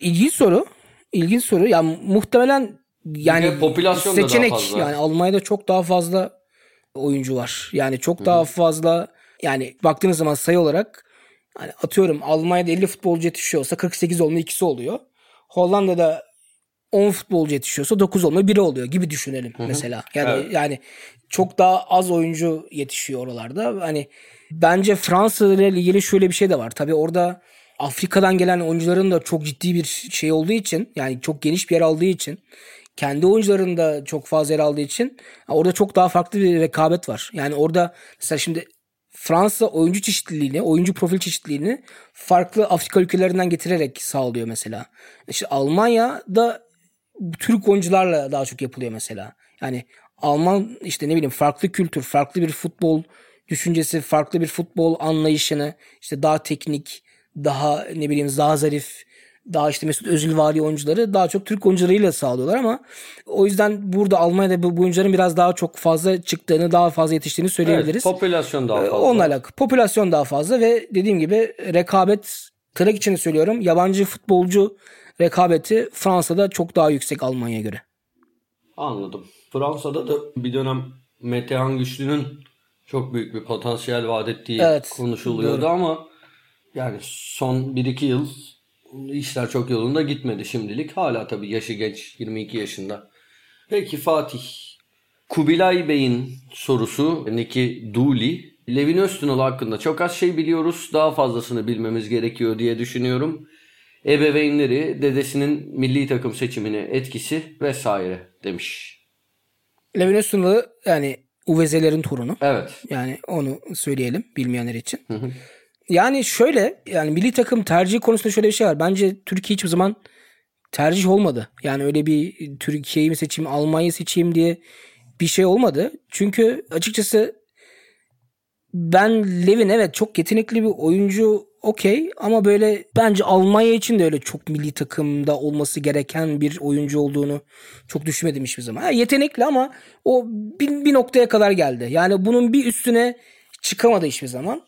İlginç soru. İlginç soru. Ya muhtemelen yani seçenek yani Almanya'da çok daha fazla oyuncu var. Yani çok daha Hı. fazla yani baktığınız zaman sayı olarak yani atıyorum Almanya'da elli futbolcu yetişiyorsa kırk sekiz olma ikisi oluyor. Hollanda'da on futbolcu yetişiyorsa dokuz olma biri oluyor gibi düşünelim Hı-hı. mesela. Yani evet. yani çok daha az oyuncu yetişiyor oralarda. Hani bence Fransa ile ilgili şöyle bir şey de var. Tabii orada Afrika'dan gelen oyuncuların da çok ciddi bir şey olduğu için yani çok geniş bir yer aldığı için kendi oyuncuların da çok fazla yer aldığı için orada çok daha farklı bir rekabet var. Yani orada mesela şimdi Fransa oyuncu çeşitliliğini, oyuncu profil çeşitliliğini farklı Afrika ülkelerinden getirerek sağlıyor mesela. İşte Almanya'da Türk oyuncularla daha çok yapılıyor mesela. Yani Alman işte ne bileyim farklı kültür, farklı bir futbol düşüncesi, farklı bir futbol anlayışını işte daha teknik, daha ne bileyim daha zarif, daha işte Mesut Özilvari oyuncuları daha çok Türk oyuncularıyla sağlıyorlar ama o yüzden burada Almanya'da bu oyuncuların biraz daha çok fazla çıktığını, daha fazla yetiştiğini söyleyebiliriz. Evet, popülasyon daha fazla. Onunla alakalı. Popülasyon daha fazla ve dediğim gibi rekabet tırnak içinde söylüyorum. Yabancı futbolcu rekabeti Fransa'da çok daha yüksek Almanya'ya göre. Anladım. Fransa'da da bir dönem Metehan Güçlü'nün çok büyük bir potansiyel vaat ettiği evet, konuşuluyordu doğru. Ama yani son bir iki yıl işler çok yolunda gitmedi şimdilik. Hala tabii yaşı genç yirmi iki yaşında. Peki Fatih. Kubilay Bey'in sorusu Niki Duli. Levin Öztunalı hakkında çok az şey biliyoruz. Daha fazlasını bilmemiz gerekiyor diye düşünüyorum. Ebeveynleri, dedesinin milli takım seçimine etkisi vesaire demiş. Levin Öztunalı yani Uveze'lerin torunu. Evet. Yani onu söyleyelim bilmeyenler için. Hı hı. Yani şöyle yani milli takım tercihi konusunda şöyle bir şey var. Bence Türkiye hiçbir zaman tercih olmadı. Yani öyle bir Türkiye'yi mi seçeyim, Almanya'yı seçeyim diye bir şey olmadı. Çünkü açıkçası ben Levin evet çok yetenekli bir oyuncu okey ama böyle bence Almanya için de öyle çok milli takımda olması gereken bir oyuncu olduğunu çok düşünmedim hiçbir zaman. Yani yetenekli ama o bir, bir noktaya kadar geldi. Yani bunun bir üstüne çıkamadı hiçbir zaman.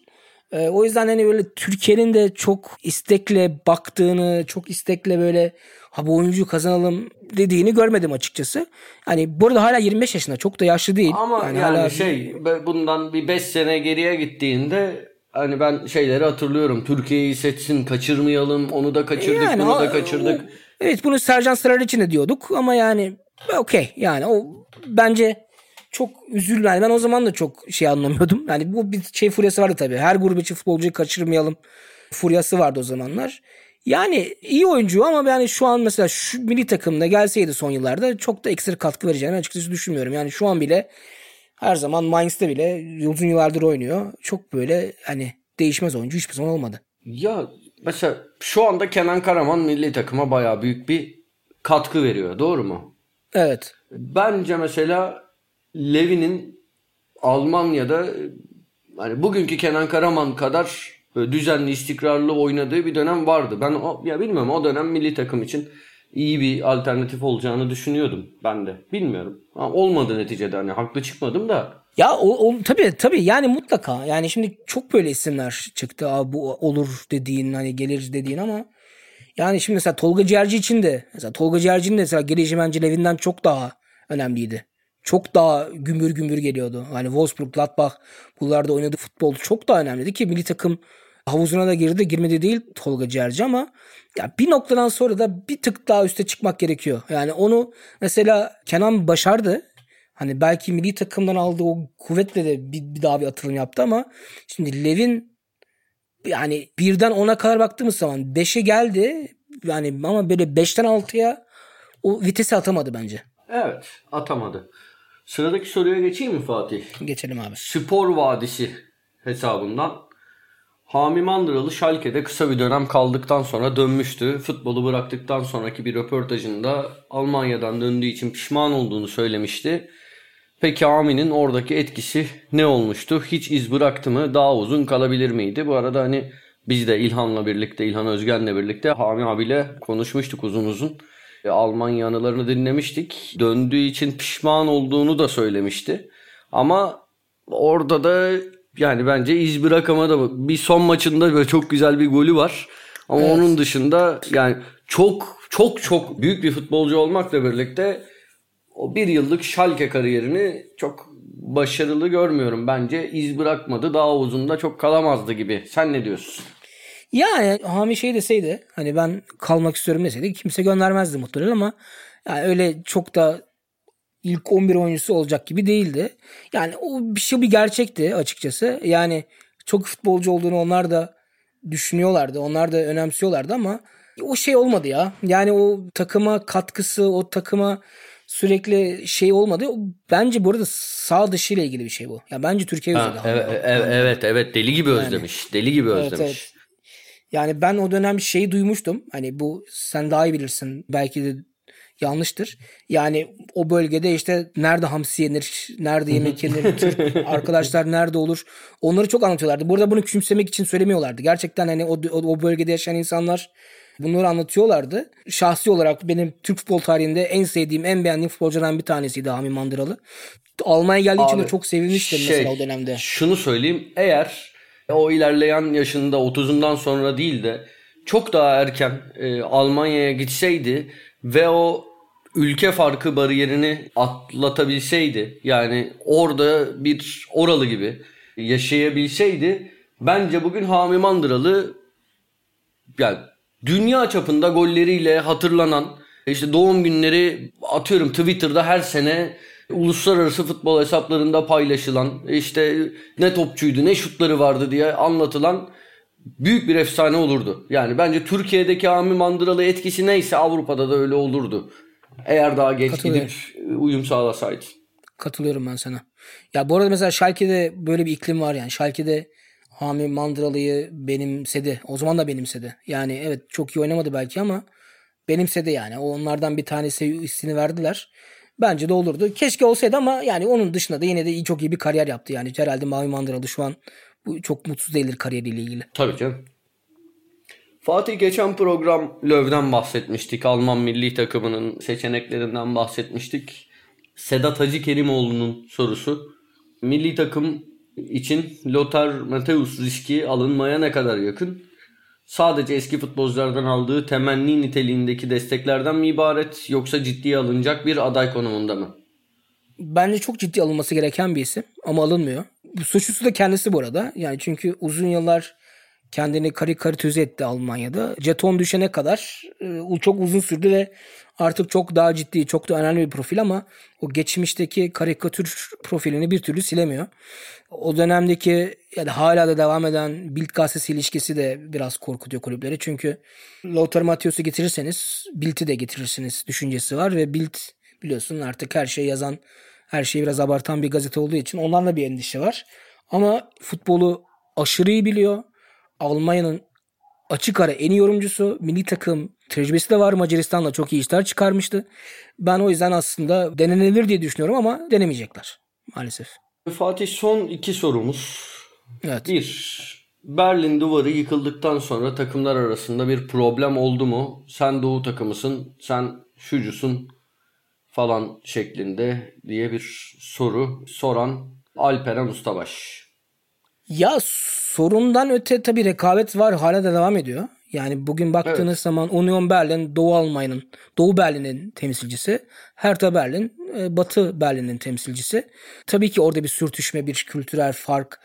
O yüzden hani böyle Türkiye'nin de çok istekle baktığını, çok istekle böyle ha bu oyuncuyu kazanalım dediğini görmedim açıkçası. Hani burada hala yirmi beş yaşında çok da yaşlı değil. Ama yani, yani hala... şey bundan bir beş sene geriye gittiğinde hani ben şeyleri hatırlıyorum. Türkiye'yi seçsin kaçırmayalım onu da kaçırdık yani, bunu da kaçırdık. O, evet bunu Sercan Sırar için de diyorduk ama yani okey yani o bence... Çok üzüldüm. Yani ben o zaman da çok şey anlamıyordum. Yani bu bir şey furyası vardı tabii. Her gurbetçi futbolcuyu kaçırmayalım furyası vardı o zamanlar. Yani iyi oyuncu ama yani şu an mesela şu milli takımda gelseydi son yıllarda çok da ekstra katkı vereceğini açıkçası düşünmüyorum. Yani şu an bile her zaman Mainz'da bile uzun yıllardır oynuyor. Çok böyle hani değişmez oyuncu hiçbir zaman olmadı. Ya mesela şu anda Kenan Karaman milli takıma bayağı büyük bir katkı veriyor. Doğru mu? Evet. Bence mesela Levin'in Almanya'da hani bugünkü Kenan Karaman kadar düzenli, istikrarlı oynadığı bir dönem vardı. Ben o, ya bilmiyorum o dönem milli takım için iyi bir alternatif olacağını düşünüyordum ben de. Bilmiyorum. Ha, olmadı neticede, hani haklı çıkmadım da. Ya o, o tabii tabii yani mutlaka. Yani şimdi çok böyle isimler çıktı. Abi bu olur dediğin, hani gelir dediğin, ama yani şimdi mesela Tolga Ciğerci için de, mesela Tolga Ciğerci'nin de mesela gelişi bence Levin'den çok daha önemliydi. Çok daha gümbür gümbür geliyordu. Hani Wolfsburg, Gladbach, bunlarda oynadığı futbol çok daha önemliydi ki milli takım havuzuna da girdi. Girmedi değil Tolga Ciğerci, ama ya bir noktadan sonra da bir tık daha üste çıkmak gerekiyor. Yani onu mesela Kenan başardı. Hani belki milli takımdan aldığı o kuvvetle de bir, bir daha bir atılım yaptı, ama şimdi Levin yani birden ona kadar baktığımız zaman beşe geldi. Yani ama böyle beşten altıya o vitesi atamadı bence. Evet, atamadı. Sıradaki soruya geçeyim mi Fatih? Geçelim abi. Spor Vadisi hesabından Hami Mandıralı Schalke'de kısa bir dönem kaldıktan sonra dönmüştü. Futbolu bıraktıktan sonraki bir röportajında Almanya'dan döndüğü için pişman olduğunu söylemişti. Peki Hami'nin oradaki etkisi ne olmuştu? Hiç iz bıraktı mı? Daha uzun kalabilir miydi? Bu arada hani biz de İlhan'la birlikte, İlhan Özgen'le birlikte Hami abiyle konuşmuştuk uzun uzun. Almanya anılarını dinlemiştik. Döndüğü için pişman olduğunu da söylemişti. Ama orada da yani bence iz bırakamadı. Bir son maçında böyle çok güzel bir golü var. Ama evet, onun dışında yani çok çok çok büyük bir futbolcu olmakla birlikte o bir yıllık Schalke kariyerini çok başarılı görmüyorum. Bence iz bırakmadı. Daha uzun da çok kalamazdı gibi. Sen ne diyorsun? Yani Hami şey deseydi, hani ben kalmak istiyorum deseydi kimse göndermezdi muhtemelen, ama yani öyle çok da ilk on bir oyuncusu olacak gibi değildi. Yani o bir şey, bir gerçekti açıkçası. Yani çok futbolcu olduğunu onlar da düşünüyorlardı. Onlar da önemsiyorlardı, ama o şey olmadı ya. Yani o takıma katkısı, o takıma sürekli şey olmadı. Bence bu arada sağ dışı ile ilgili bir şey bu. Ya bence Türkiye özledi. Evet, evet, evet, evet, deli gibi özlemiş. Yani. Deli gibi özlemiş. Evet, evet. Yani ben o dönem şeyi duymuştum. Hani bu sen daha iyi bilirsin. Belki de yanlıştır. Yani o bölgede işte nerede hamsi yenir, nerede yemek yenir, Türk arkadaşlar nerede olur, onları çok anlatıyorlardı. Burada bunu küçümsemek için söylemiyorlardı. Gerçekten hani o, o, o bölgede yaşayan insanlar bunları anlatıyorlardı. Şahsi olarak benim Türk futbol tarihinde en sevdiğim, en beğendiğim futbolcudan bir tanesiydi Hami Mandıralı. Almanya'ya geldiği Abi, için de çok sevinmiştim şey, mesela o dönemde. Şunu söyleyeyim, eğer o ilerleyen yaşında otuzundan sonra değil de çok daha erken e, Almanya'ya gitseydi ve o ülke farkı bariyerini atlatabilseydi, yani orada bir oralı gibi yaşayabilseydi, bence bugün Hami Mandıralı yani dünya çapında golleriyle hatırlanan, işte doğum günleri atıyorum Twitter'da her sene uluslararası futbol hesaplarında paylaşılan, işte ne topçuydu ne şutları vardı diye anlatılan büyük bir efsane olurdu. Yani bence Türkiye'deki Hami Mandıralı etkisi neyse Avrupa'da da öyle olurdu. Eğer daha geç gidip uyum sağlasaydı. Katılıyorum ben sana. Ya bu arada mesela Schalke'de böyle bir iklim var yani. Schalke'de Hami Mandıralı'yı benimsedi. O zaman da benimsedi. Yani evet çok iyi oynamadı belki ama benimsedi yani. Onlardan bir tanesi hissini verdiler. Bence de olurdu. Keşke olsaydı, ama yani onun dışında da yine de iyi, çok iyi bir kariyer yaptı. Yani herhalde Hami Mandıralı şu an çok mutsuz değildir kariyeriyle ilgili. Tabii canım. Fatih, geçen program Löw'den bahsetmiştik. Alman milli takımının seçeneklerinden bahsetmiştik. Sedat Hacıkerimoğlu'nun sorusu. Milli takım için Lothar Matthäus riski alınmaya ne kadar yakın? Sadece eski futbolculardan aldığı temenni niteliğindeki desteklerden mi ibaret, yoksa ciddiye alınacak bir aday konumunda mı? Bence çok ciddi alınması gereken bir isim ama alınmıyor. Suçlusu da kendisi bu arada. Yani çünkü uzun yıllar kendini karikatürize etti Almanya'da. Jeton düşene kadar çok uzun sürdü ve artık çok daha ciddi, çok da önemli bir profil, ama o geçmişteki karikatür profilini bir türlü silemiyor. O dönemdeki yani hala da devam eden Bild gazetesi ilişkisi de biraz korkutuyor kulüpleri. Çünkü Lothar Matthäus'u getirirseniz Bild'i de getirirsiniz düşüncesi var ve Bild biliyorsun artık her şeyi yazan, her şeyi biraz abartan bir gazete olduğu için onlarla bir endişe var. Ama futbolu aşırı iyi biliyor. Almanya'nın açık ara en iyi yorumcusu. Milli takım tecrübesi de var. Macaristan'la çok iyi işler çıkarmıştı. Ben o yüzden aslında denenir diye düşünüyorum ama denemeyecekler maalesef. Fatih, son iki sorumuz. Evet. Bir, Berlin duvarı yıkıldıktan sonra takımlar arasında bir problem oldu mu? Sen Doğu takımısın, sen şucusun falan şeklinde diye bir soru soran Alperen Ustabaş. Ya sorundan öte tabii rekabet var, hala da devam ediyor. Yani bugün baktığınız evet. zaman Union Berlin Doğu Almanya'nın, Doğu Berlin'in temsilcisi. Hertha Berlin Batı Berlin'in temsilcisi. Tabii ki orada bir sürtüşme, bir kültürel fark.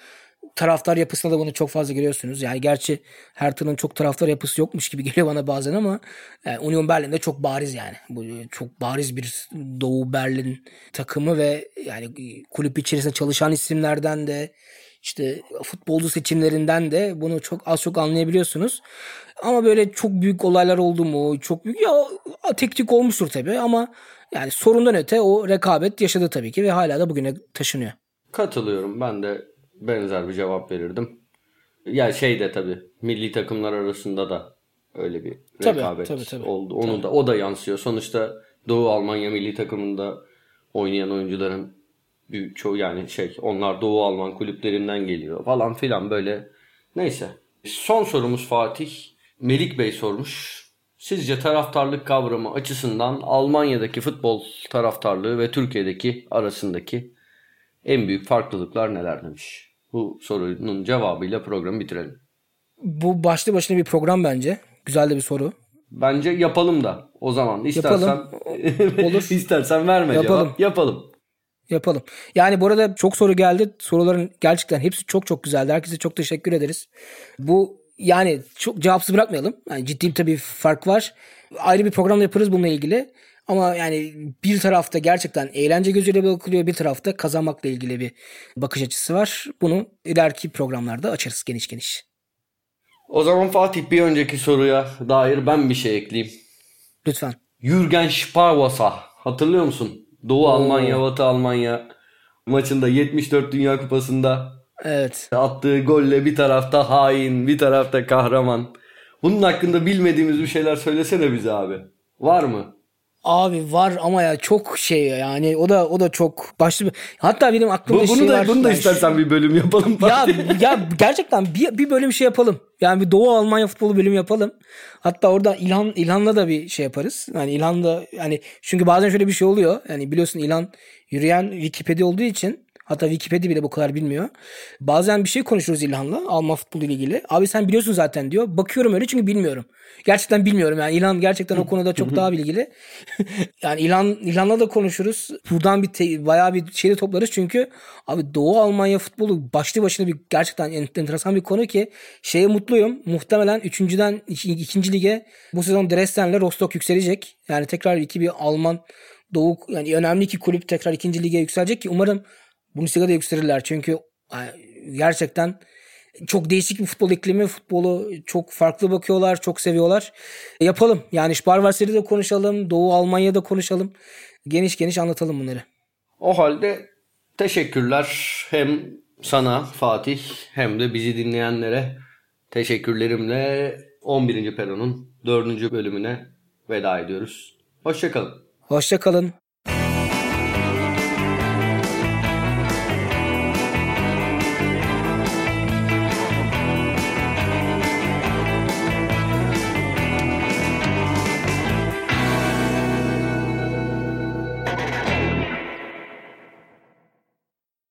Taraftar yapısında da bunu çok fazla görüyorsunuz. Yani gerçi Hertha'nın çok taraftar yapısı yokmuş gibi geliyor bana bazen ama yani Union Berlin'de çok bariz yani. Bu çok bariz bir Doğu Berlin takımı ve yani kulüp içerisinde çalışan isimlerden de İşte futbolcu seçimlerinden de bunu çok az çok anlayabiliyorsunuz. Ama böyle çok büyük olaylar oldu mu? Çok büyük. Ya tek tek olmuştur tabii ama yani sorundan öte o rekabet yaşadı tabii ki ve hala da bugüne taşınıyor. Katılıyorum. Ben de benzer bir cevap verirdim. Ya yani şey de tabii milli takımlar arasında da öyle bir rekabet tabii, tabii, tabii. oldu. Onu tabii. da o da yansıyor. Sonuçta Doğu Almanya milli takımında oynayan oyuncuların çoğu yani şey onlar Doğu Alman kulüplerinden geliyor falan filan böyle. Neyse. Son sorumuz Fatih. Melik Bey sormuş. Sizce taraftarlık kavramı açısından Almanya'daki futbol taraftarlığı ve Türkiye'deki arasındaki en büyük farklılıklar neler demiş. Bu sorunun cevabıyla programı bitirelim. Bu başlı başına bir program bence. Güzel de bir soru. Bence yapalım da o zaman. İstersen, olur. İstersen verme yapalım. Cevap. Yapalım. Yapalım. Yani bu arada çok soru geldi. Soruların gerçekten hepsi çok çok güzeldi. Herkese çok teşekkür ederiz. Bu yani çok cevapsız bırakmayalım. Yani ciddi tabii fark var. Ayrı bir program yaparız bununla ilgili. Ama yani bir tarafta gerçekten eğlence gözüyle bakılıyor. Bir tarafta kazanmakla ilgili bir bakış açısı var. Bunu ileriki programlarda açarız geniş geniş. O zaman Fatih bir önceki soruya dair ben bir şey ekleyeyim. Lütfen. Jürgen Sparwasa hatırlıyor musun? Doğu Oo. Almanya, Batı Almanya maçında yetmiş dört Dünya Kupası'nda evet. attığı golle bir tarafta hain, bir tarafta kahraman. Bunun hakkında bilmediğimiz bir şeyler söylesene bize abi. Var mı? Abi var ama ya çok şey yani o da o da çok başlı. Hatta benim aklımda Bu, bunu şey da, var. Bunu da istersen yani şu... bir bölüm yapalım. Ya ya gerçekten bir bir bölüm şey yapalım. Yani bir Doğu Almanya futbolu bölüm yapalım. Hatta orada İlhan İlhan'la da bir şey yaparız. Yani İlhan da yani çünkü bazen şöyle bir şey oluyor. Yani biliyorsun İlhan yürüyen Wikipedia olduğu için hatta Wikipedia bile bu kadar bilmiyor. Bazen bir şey konuşuruz İlhan'la Alman futbolu ile ilgili. Abi sen biliyorsun zaten diyor. Bakıyorum öyle çünkü bilmiyorum. Gerçekten bilmiyorum yani İlhan gerçekten o konuda çok daha bilgili. Yani İlhan İlhan'la da konuşuruz. Buradan bir te- bayağı bir şey de toplarız çünkü abi Doğu Almanya futbolu başlı başına bir gerçekten enteresan bir konu ki şeye mutluyum. Muhtemelen üçüncüden ikinci lige bu sezon Dresden'le Rostock yükselecek. Yani tekrar iki bir Alman Doğu yani önemli iki kulüp tekrar ikinci lige yükselecek ki umarım Bundesliga'da yükselirler çünkü gerçekten çok değişik bir futbol iklimi. Futbolu çok farklı bakıyorlar, çok seviyorlar. Yapalım yani Sparwarser'i de konuşalım, Doğu Almanya'da konuşalım. Geniş geniş anlatalım bunları. O halde teşekkürler hem sana Fatih hem de bizi dinleyenlere teşekkürlerimle on birinci Peron'un dördüncü bölümüne veda ediyoruz. Hoşça kalın. Hoşça kalın.